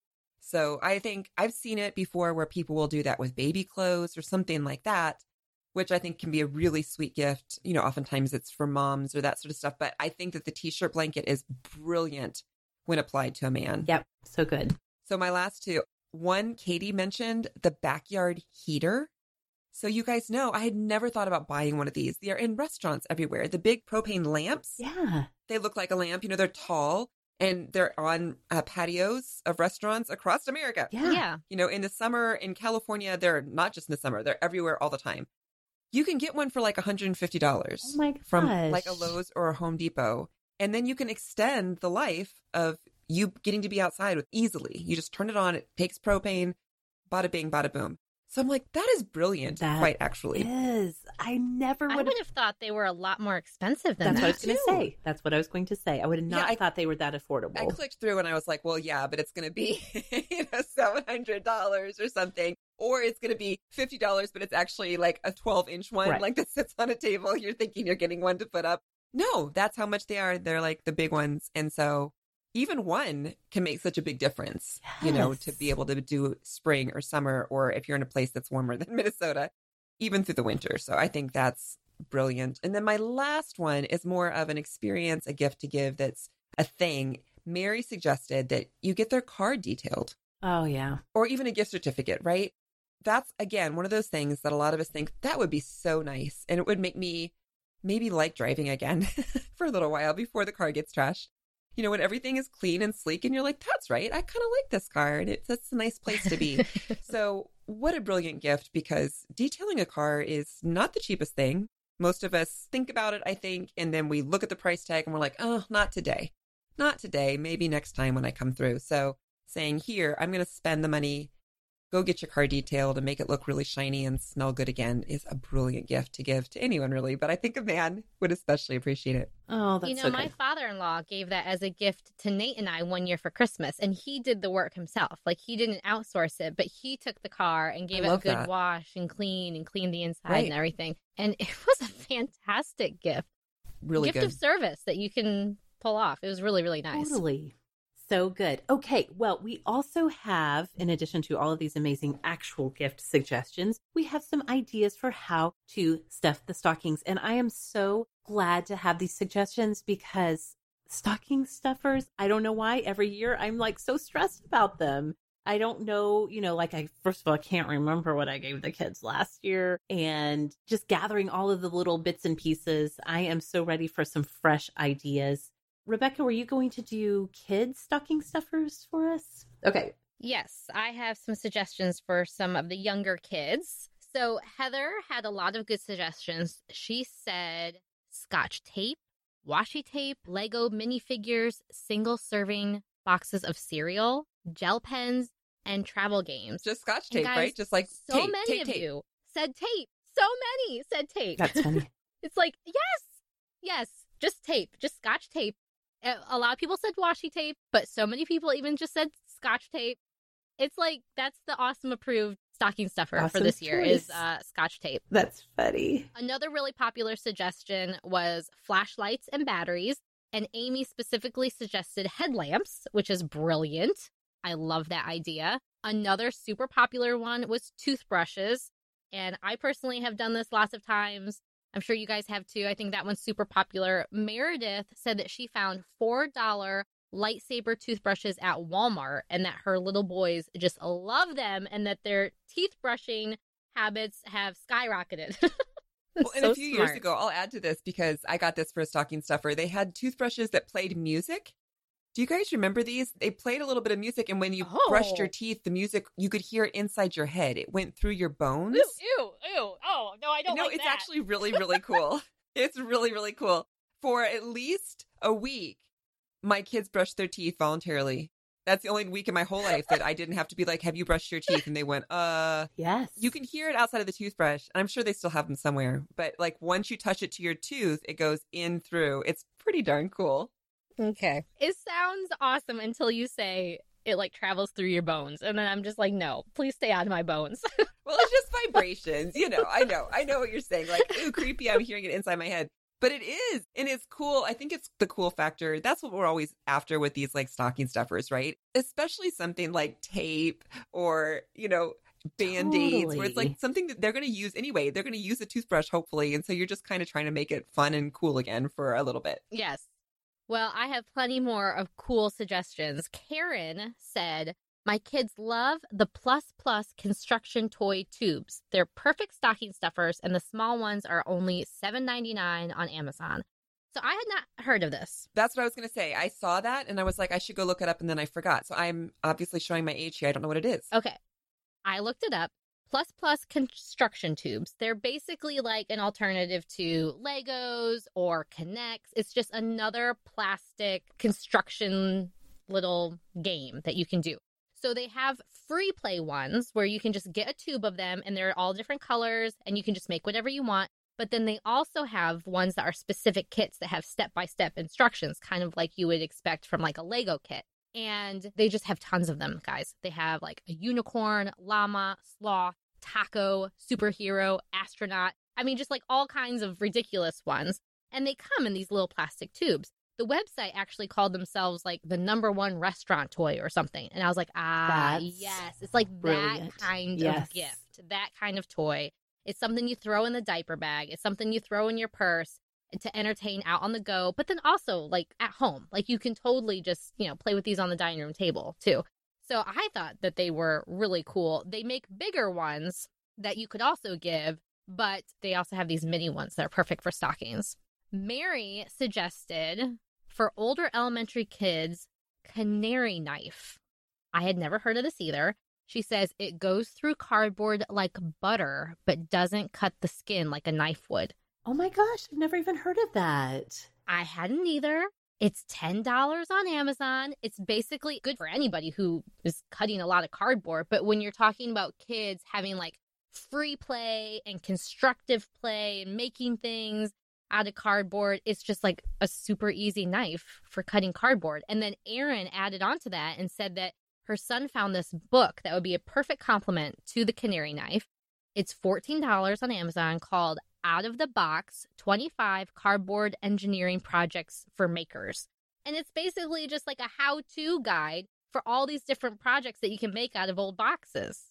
So I think I've seen it before where people will do that with baby clothes or something like that, which I think can be a really sweet gift. You know, oftentimes it's for moms or that sort of stuff. But I think that the t-shirt blanket is brilliant when applied to a man. Yep. So good. So my last two. One, Katie mentioned the backyard heater. So you guys know, I had never thought about buying one of these. They are in restaurants everywhere. The big propane lamps. Yeah. They look like a lamp. You know, they're tall and they're on patios of restaurants across America. Yeah. You know, in the summer in California, they're not just in the summer. They're everywhere all the time. You can get one for like $150 from like a Lowe's or a Home Depot. And then you can extend the life of you getting to be outside with easily. You just turn it on. It takes propane. Bada bing, bada boom. So I'm like, that is brilliant. That quite actually is. I never would have thought they were a lot more expensive than that. That's what I was going to say. That's what I was going to say. I would have not thought they were that affordable. I clicked through and I was like, well, yeah, but it's going to be $700 or something. Or it's going to be $50, but it's actually like a 12-inch one like that sits on a table. You're thinking you're getting one to put up. No, that's how much they are. They're like the big ones. And so even one can make such a big difference, you know, to be able to do spring or summer, or if you're in a place that's warmer than Minnesota, even through the winter. So I think that's brilliant. And then my last one is more of an experience, a gift to give that's a thing. Mary suggested that you get their car detailed. Oh, yeah. Or even a gift certificate, right? That's, again, one of those things that a lot of us think that would be so nice. And it would make me maybe like driving again for a little while before the car gets trashed. You know, when everything is clean and sleek and you're like, that's right. I kind of like this car and that's a nice place to be. So what a brilliant gift, because detailing a car is not the cheapest thing. Most of us think about it, I think, and then we look at the price tag and we're like, oh, not today. Not today. Maybe next time when I come through. So saying here, I'm going to spend the money, go get your car detailed and make it look really shiny and smell good again is a brilliant gift to give to anyone, really. But I think a man would especially appreciate it. Oh, that's so good. My father-in-law gave that as a gift to Nate and I one year for Christmas, and he did the work himself. Like, he didn't outsource it, but he took the car and gave it a good wash and cleaned the inside and everything. And it was a fantastic gift. Really good. Gift of service that you can pull off. It was really, really nice. Totally. So good. Okay. Well, we also have, in addition to all of these amazing actual gift suggestions, we have some ideas for how to stuff the stockings. And I am so glad to have these suggestions, because stocking stuffers, I don't know why every year I'm like so stressed about them. I don't know, you know, like first of all, I can't remember what I gave the kids last year, and just gathering all of the little bits and pieces. I am so ready for some fresh ideas. Rebekah, were you going to do kids' stocking stuffers for us? Okay. Yes, I have some suggestions for some of the younger kids. So Heather had a lot of good suggestions. She said Scotch tape, washi tape, Lego minifigures, single-serving boxes of cereal, gel pens, and travel games. Just Scotch tape, guys, right? Just like so tape, many tape, of tape. You said tape. So many said tape. That's funny. It's like, yes, just tape, just Scotch tape. A lot of people said washi tape, but so many people even just said Scotch tape. It's like, that's the awesome approved stocking stuffer awesome for this year is Scotch tape. That's funny. Another really popular suggestion was flashlights and batteries. And Amy specifically suggested headlamps, which is brilliant. I love that idea. Another super popular one was toothbrushes. And I personally have done this lots of times. I'm sure you guys have too. I think that one's super popular. Meredith said that she found $4 lightsaber toothbrushes at Walmart and that her little boys just love them and that their teeth brushing habits have skyrocketed. Well, and so a few smart. Years ago, I'll add to this because I got this for a stocking stuffer. They had toothbrushes that played music. Do you guys remember these? They played a little bit of music, and when you brushed your teeth, the music, you could hear it inside your head. It went through your bones. Ew. Oh, no, I don't like that. No, it's actually really, really cool. It's really, really cool. For at least a week, my kids brushed their teeth voluntarily. That's the only week in my whole life that I didn't have to be like, have you brushed your teeth? And they went, yes. You can hear it outside of the toothbrush. And I'm sure they still have them somewhere. But like once you touch it to your tooth, it goes in through. It's pretty darn cool. Okay. It sounds awesome until you say it like travels through your bones. And then I'm just like, no, please stay out of my bones. Well, it's just vibrations. You know, I know what you're saying. Like, ooh, creepy. I'm hearing it inside my head. But it is, and it's cool. I think it's the cool factor. That's what we're always after with these like stocking stuffers, right? Especially something like tape or, you know, Band-Aids, totally. Where it's like something that they're going to use anyway. They're going to use a toothbrush, hopefully. And so you're just kind of trying to make it fun and cool again for a little bit. Yes. Well, I have plenty more of cool suggestions. Karen said, my kids love the Plus Plus construction toy tubes. They're perfect stocking stuffers, and the small ones are only $7.99 on Amazon. So I had not heard of this. That's what I was going to say. I saw that, and I was like, I should go look it up, and then I forgot. So I'm obviously showing my age here. I don't know what it is. Okay. I looked it up. Plus Plus construction tubes. They're basically like an alternative to Legos or Kinex. It's just another plastic construction little game that you can do. So they have free play ones where you can just get a tube of them and they're all different colors and you can just make whatever you want. But then they also have ones that are specific kits that have step-by-step instructions, kind of like you would expect from like a Lego kit. And they just have tons of them, guys. They have like a unicorn, llama, sloth, taco, superhero, astronaut. I mean, just like all kinds of ridiculous ones. And they come in these little plastic tubes. The website actually called themselves like the #1 restaurant toy or something. And I was like, yes. It's like brilliant. That kind of gift, that kind of toy. It's something you throw in the diaper bag. It's something you throw in your purse to entertain out on the go. But then also like at home, like you can totally just, you know, play with these on the dining room table too. So I thought that they were really cool. They make bigger ones that you could also give, but they also have these mini ones that are perfect for stockings. Mary suggested, for older elementary kids, Canary knife. I had never heard of this either. She says it goes through cardboard like butter, but doesn't cut the skin like a knife would. Oh my gosh, I've never even heard of that. I hadn't either. It's $10 on Amazon. It's basically good for anybody who is cutting a lot of cardboard. But when you're talking about kids having like free play and constructive play and making things out of cardboard, it's just like a super easy knife for cutting cardboard. And then Erin added on to that and said that her son found this book that would be a perfect complement to the Canary knife. It's $14 on Amazon called Out of the Box, 25 Cardboard Engineering Projects for Makers. And it's basically just like a how-to guide for all these different projects that you can make out of old boxes.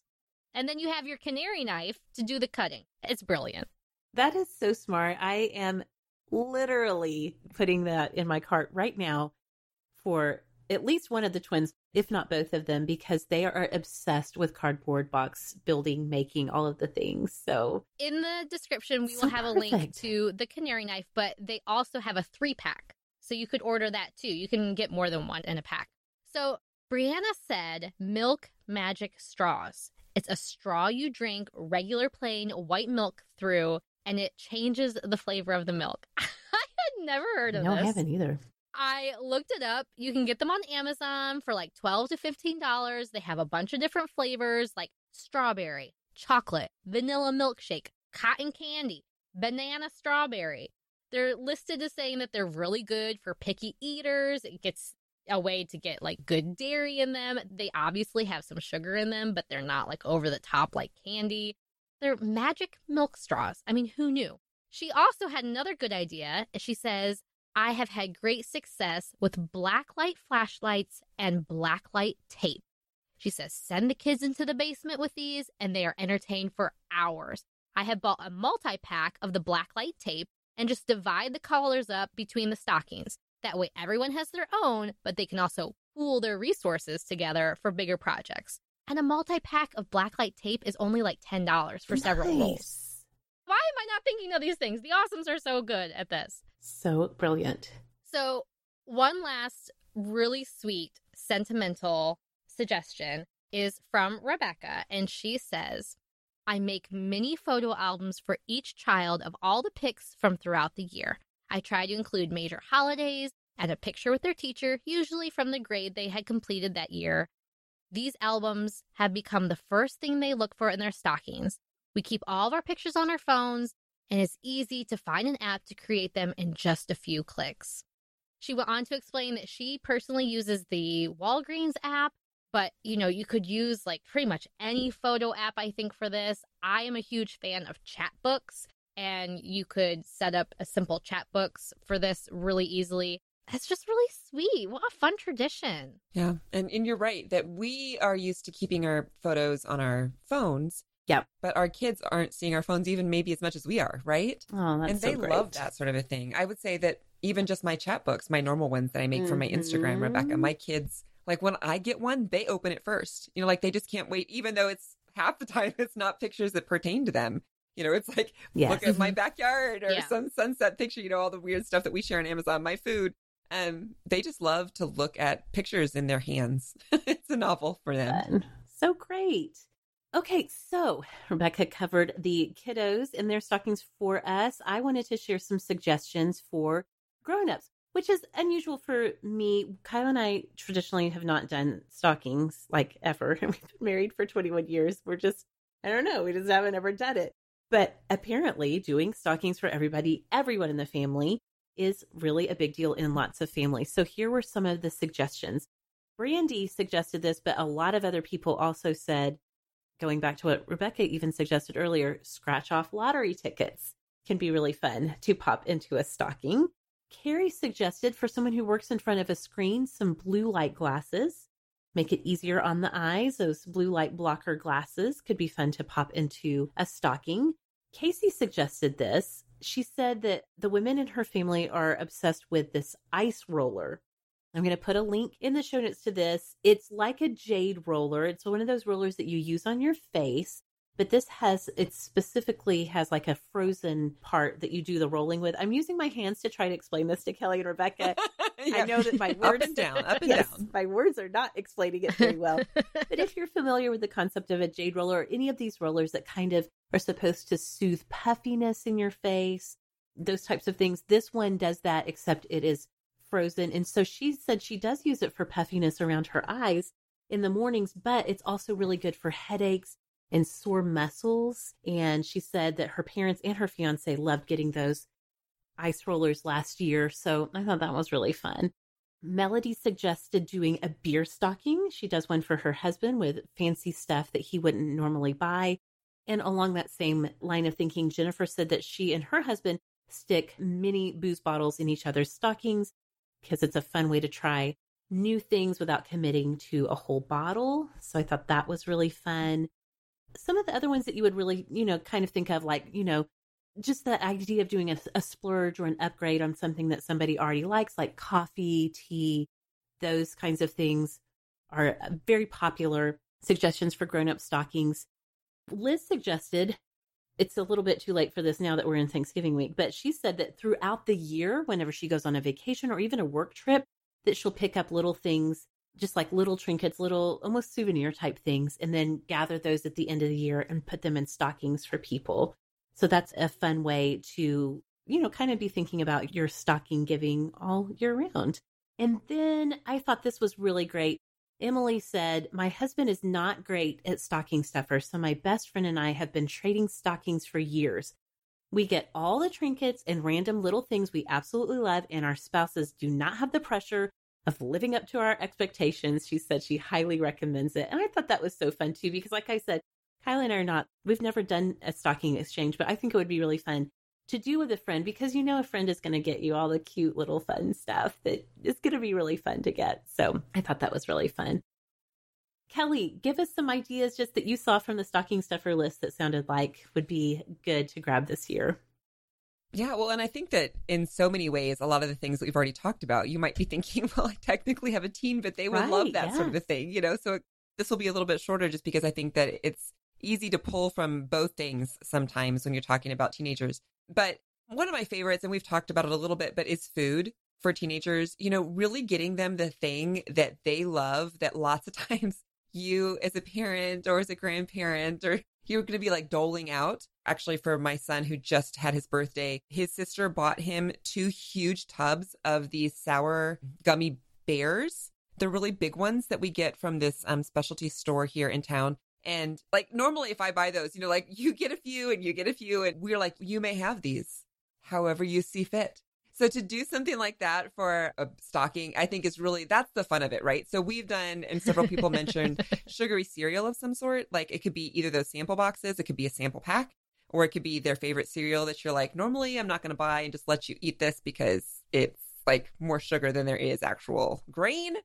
And then you have your Canary knife to do the cutting. It's brilliant. That is so smart. I am literally putting that in my cart right now for at least one of the twins, if not both of them, because they are obsessed with cardboard box building, making all of the things. So in the description, we will have a link to the Canary knife, but they also have a 3-pack. So you could order that too. You can get more than one in a pack. So Brianna said milk magic straws. It's a straw you drink regular plain white milk through, and it changes the flavor of the milk. I had never heard of this. No, I haven't either. I looked it up. You can get them on Amazon for like $12 to $15. They have a bunch of different flavors like strawberry, chocolate, vanilla milkshake, cotton candy, banana strawberry. They're listed as saying that they're really good for picky eaters. It gets a way to get like good dairy in them. They obviously have some sugar in them, but they're not like over the top like candy. They're magic milk straws. I mean, who knew? She also had another good idea. She says, I have had great success with blacklight flashlights and blacklight tape. She says, send the kids into the basement with these and they are entertained for hours. I have bought a multi-pack of the blacklight tape and just divide the collars up between the stockings. That way everyone has their own, but they can also pool their resources together for bigger projects. And a multi-pack of blacklight tape is only like $10 for several rolls. Why am I not thinking of these things? The Awesomes are so good at this. So brilliant. So one last really sweet, sentimental suggestion is from Rebekah, and she says, I make mini photo albums for each child of all the pics from throughout the year. I try to include major holidays and a picture with their teacher, usually from the grade they had completed that year. These albums have become the first thing they look for in their stockings. We keep all of our pictures on our phones, and it's easy to find an app to create them in just a few clicks. She went on to explain that she personally uses the Walgreens app, but, you know, you could use like pretty much any photo app, I think, for this. I am a huge fan of Chatbooks, and you could set up a simple Chatbooks for this really easily. That's just really sweet. What a fun tradition. Yeah. And you're right that we are used to keeping our photos on our phones. Yep. But our kids aren't seeing our phones even maybe as much as we are, right? Oh, that's so great. And they love that sort of a thing. I would say that even just my Chatbooks, my normal ones that I make for my Instagram, Rebekah, my kids, like when I get one, they open it first. You know, like they just can't wait, even though it's half the time it's not pictures that pertain to them. You know, it's like, look at my backyard or some sunset picture, you know, all the weird stuff that we share on Amazon, my food. They just love to look at pictures in their hands. It's a novel for them. Fun. So great. Okay, so Rebekah covered the kiddos in their stockings for us. I wanted to share some suggestions for grown-ups, which is unusual for me. Kyle and I traditionally have not done stockings like ever. We've been married for 21 years. We're just, I don't know, we just haven't ever done it. But apparently doing stockings for everybody, everyone in the family, is really a big deal in lots of families. So here were some of the suggestions. Brandy suggested this, but a lot of other people also said, going back to what Rebekah even suggested earlier, scratch-off lottery tickets can be really fun to pop into a stocking. Carrie suggested, for someone who works in front of a screen, some blue light glasses. Make it easier on the eyes. Those blue light blocker glasses could be fun to pop into a stocking. Casey suggested this. She said that the women in her family are obsessed with this ice roller. I'm going to put a link in the show notes to this. It's like a jade roller. It's one of those rollers that you use on your face, but this has, it specifically has like a frozen part that you do the rolling with. I'm using my hands to try to explain this to Kelly and Rebekah. I know that my words up and down. My words are not explaining it very well. But if you're familiar with the concept of a jade roller or any of these rollers that kind of are supposed to soothe puffiness in your face, those types of things, this one does that, except it is frozen. And so she said she does use it for puffiness around her eyes in the mornings, but it's also really good for headaches and sore muscles. And she said that her parents and her fiance loved getting those ice rollers last year. So I thought that was really fun. Melody suggested doing a beer stocking. She does one for her husband with fancy stuff that he wouldn't normally buy. And along that same line of thinking, Jennifer said that she and her husband stick mini booze bottles in each other's stockings because it's a fun way to try new things without committing to a whole bottle. So I thought that was really fun. Some of the other ones that you would really, you know, kind of think of, like, you know, just the idea of doing a splurge or an upgrade on something that somebody already likes, like coffee, tea, those kinds of things are very popular suggestions for grown-up stockings. Liz suggested, it's a little bit too late for this now that we're in Thanksgiving week, but she said that throughout the year, whenever she goes on a vacation or even a work trip, that she'll pick up little things, just like little trinkets, little almost souvenir type things, and then gather those at the end of the year and put them in stockings for people. So that's a fun way to, you know, kind of be thinking about your stocking giving all year round. And then I thought this was really great. Emily said, my husband is not great at stocking stuffers, so my best friend and I have been trading stockings for years. We get all the trinkets and random little things we absolutely love, and our spouses do not have the pressure of living up to our expectations. She said she highly recommends it. And I thought that was so fun too, because like I said, Kyle and I are not, we've never done a stocking exchange, but I think it would be really fun to do with a friend, because you know a friend is going to get you all the cute little fun stuff that is going to be really fun to get. So I thought that was really fun. Kelly, give us some ideas just that you saw from the stocking stuffer list that sounded like would be good to grab this year. Yeah, well, and I think that in so many ways, a lot of the things that we've already talked about, you might be thinking, well, I technically have a teen, but they would love that sort of a thing, you know? So this will be a little bit shorter just because I think that it's easy to pull from both things sometimes when you're talking about teenagers. But one of my favorites, and we've talked about it a little bit, but is food for teenagers, you know, really getting them the thing that they love that lots of times you as a parent or as a grandparent or you're going to be like doling out. Actually, for my son who just had his birthday, his sister bought him 2 huge tubs of these sour gummy bears. They're really big ones that we get from this specialty store here in town. And like normally if I buy those, you know, like you get a few and you get a few and we're like, you may have these however you see fit. So to do something like that for a stocking, I think is really, that's the fun of it, right? So we've done, and several people mentioned sugary cereal of some sort. Like it could be either those sample boxes, it could be a sample pack, or it could be their favorite cereal that you're like, normally I'm not going to buy and just let you eat this because it's like more sugar than there is actual grain.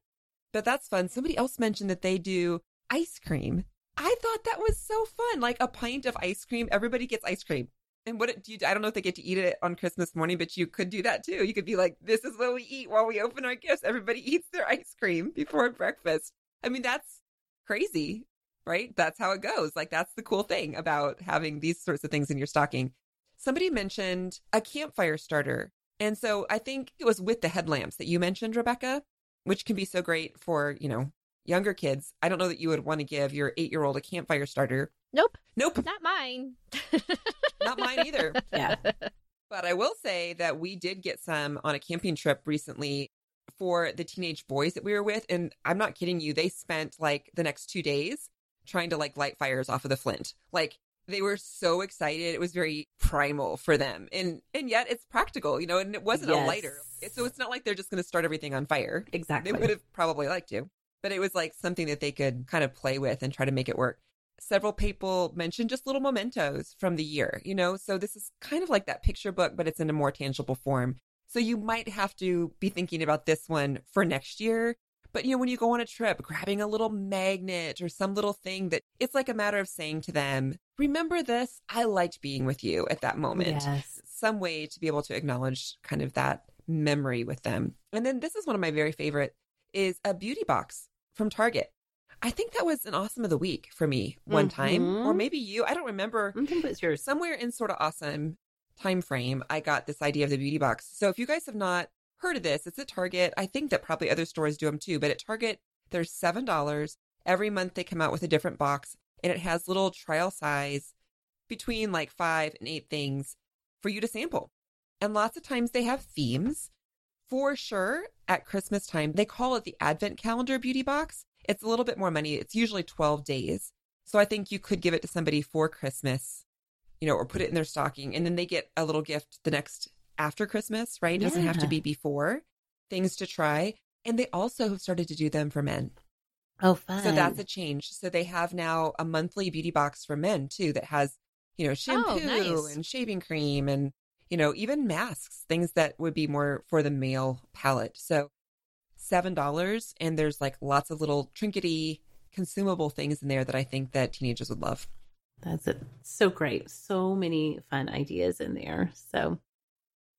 But that's fun. Somebody else mentioned that they do ice cream. I thought that was so fun. Like a pint of ice cream. Everybody gets ice cream. And what do you, I don't know if they get to eat it on Christmas morning, but you could do that too. You could be like, this is what we eat while we open our gifts. Everybody eats their ice cream before breakfast. I mean, that's crazy, right? That's how it goes. Like, that's the cool thing about having these sorts of things in your stocking. Somebody mentioned a campfire starter. And so I think it was with the headlamps that you mentioned, Rebekah, which can be so great for, you know, younger kids. I don't know that you would want to give your 8-year-old a campfire starter. Nope. Not mine. Not mine either. Yeah. But I will say that we did get some on a camping trip recently for the teenage boys that we were with. And I'm not kidding you. They spent like the next 2 days trying to like light fires off of the flint. Like they were so excited. It was very primal for them. And yet it's practical, you know, and it wasn't a lighter. So it's not like they're just going to start everything on fire. Exactly. They would have probably liked to. But it was like something that they could kind of play with and try to make it work. Several people mentioned just little mementos from the year, you know? So this is kind of like that picture book, but it's in a more tangible form. So you might have to be thinking about this one for next year. But, you know, when you go on a trip, grabbing a little magnet or some little thing that it's like a matter of saying to them, remember this, I liked being with you at that moment. Yes. Some way to be able to acknowledge kind of that memory with them. And then this is one of my very favorite is a beauty box from Target. I think that was an awesome of the week for me one time, or maybe you. I don't remember. I think it's yours. Somewhere in Sorta Awesome time frame, I got this idea of the beauty box. So if you guys have not heard of this, it's at Target. I think that probably other stores do them too, but at Target, they're $7. Every month they come out with a different box, and it has little trial size between like 5 and 8 things for you to sample. And lots of times they have themes. For sure, at Christmas time, they call it the Advent Calendar Beauty Box. It's a little bit more money. It's usually 12 days. So I think you could give it to somebody for Christmas, you know, or put it in their stocking. And then they get a little gift the next after Christmas, right? Yeah. Doesn't have to be before. Things to try. And they also have started to do them for men. Oh, fun. So that's a change. So they have now a monthly beauty box for men, too, that has, you know, shampoo and shaving cream and, you know, even masks, things that would be more for the male palette. So $7, and there's like lots of little trinkety consumable things in there that I think that teenagers would love. That's it. So great. So many fun ideas in there. So,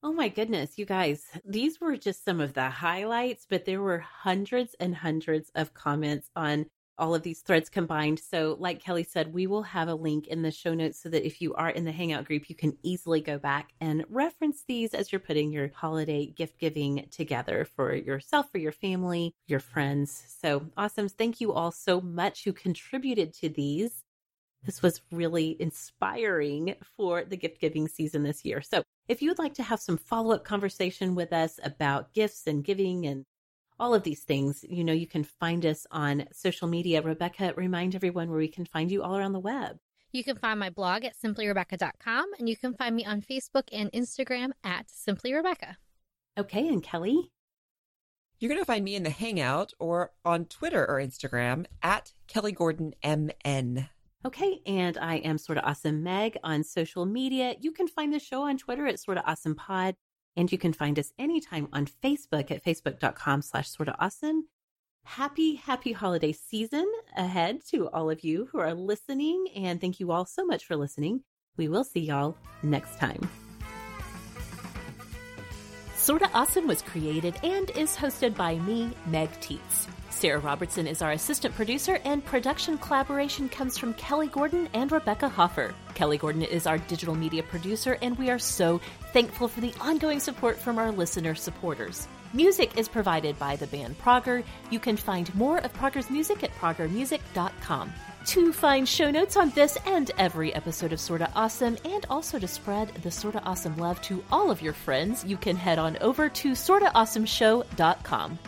oh my goodness, you guys, these were just some of the highlights, but there were hundreds and hundreds of comments on all of these threads combined. So like Kelly said, we will have a link in the show notes so that if you are in the Hangout group, you can easily go back and reference these as you're putting your holiday gift giving together for yourself, for your family, your friends. So awesome. Thank you all so much who contributed to these. This was really inspiring for the gift giving season this year. So if you would like to have some follow-up conversation with us about gifts and giving and all of these things, you know, you can find us on social media. Rebekah, remind everyone where we can find you all around the web. You can find my blog at simplyrebekah.com, and you can find me on Facebook and Instagram at simplyrebekah. Okay, and Kelly? You're going to find me in the Hangout or on Twitter or Instagram at Kelly Gordon MN. Okay, and I am Sorta Awesome Meg on social media. You can find the show on Twitter at Sorta Awesome Pod. And you can find us anytime on Facebook at facebook.com/sortaawesome. Happy, happy holiday season ahead to all of you who are listening. And thank you all so much for listening. We will see y'all next time. Sorta Awesome was created and is hosted by me, Meg Tietz. Sarah Robertson is our assistant producer, and production collaboration comes from Kelly Gordon and Rebekah Hoffer. Kelly Gordon is our digital media producer, and we are so thankful for the ongoing support from our listener supporters. Music is provided by the band Prager. You can find more of Prager's music at pragermusic.com. To find show notes on this and every episode of Sorta Awesome, and also to spread the Sorta Awesome love to all of your friends, you can head on over to sortaawesomeshow.com.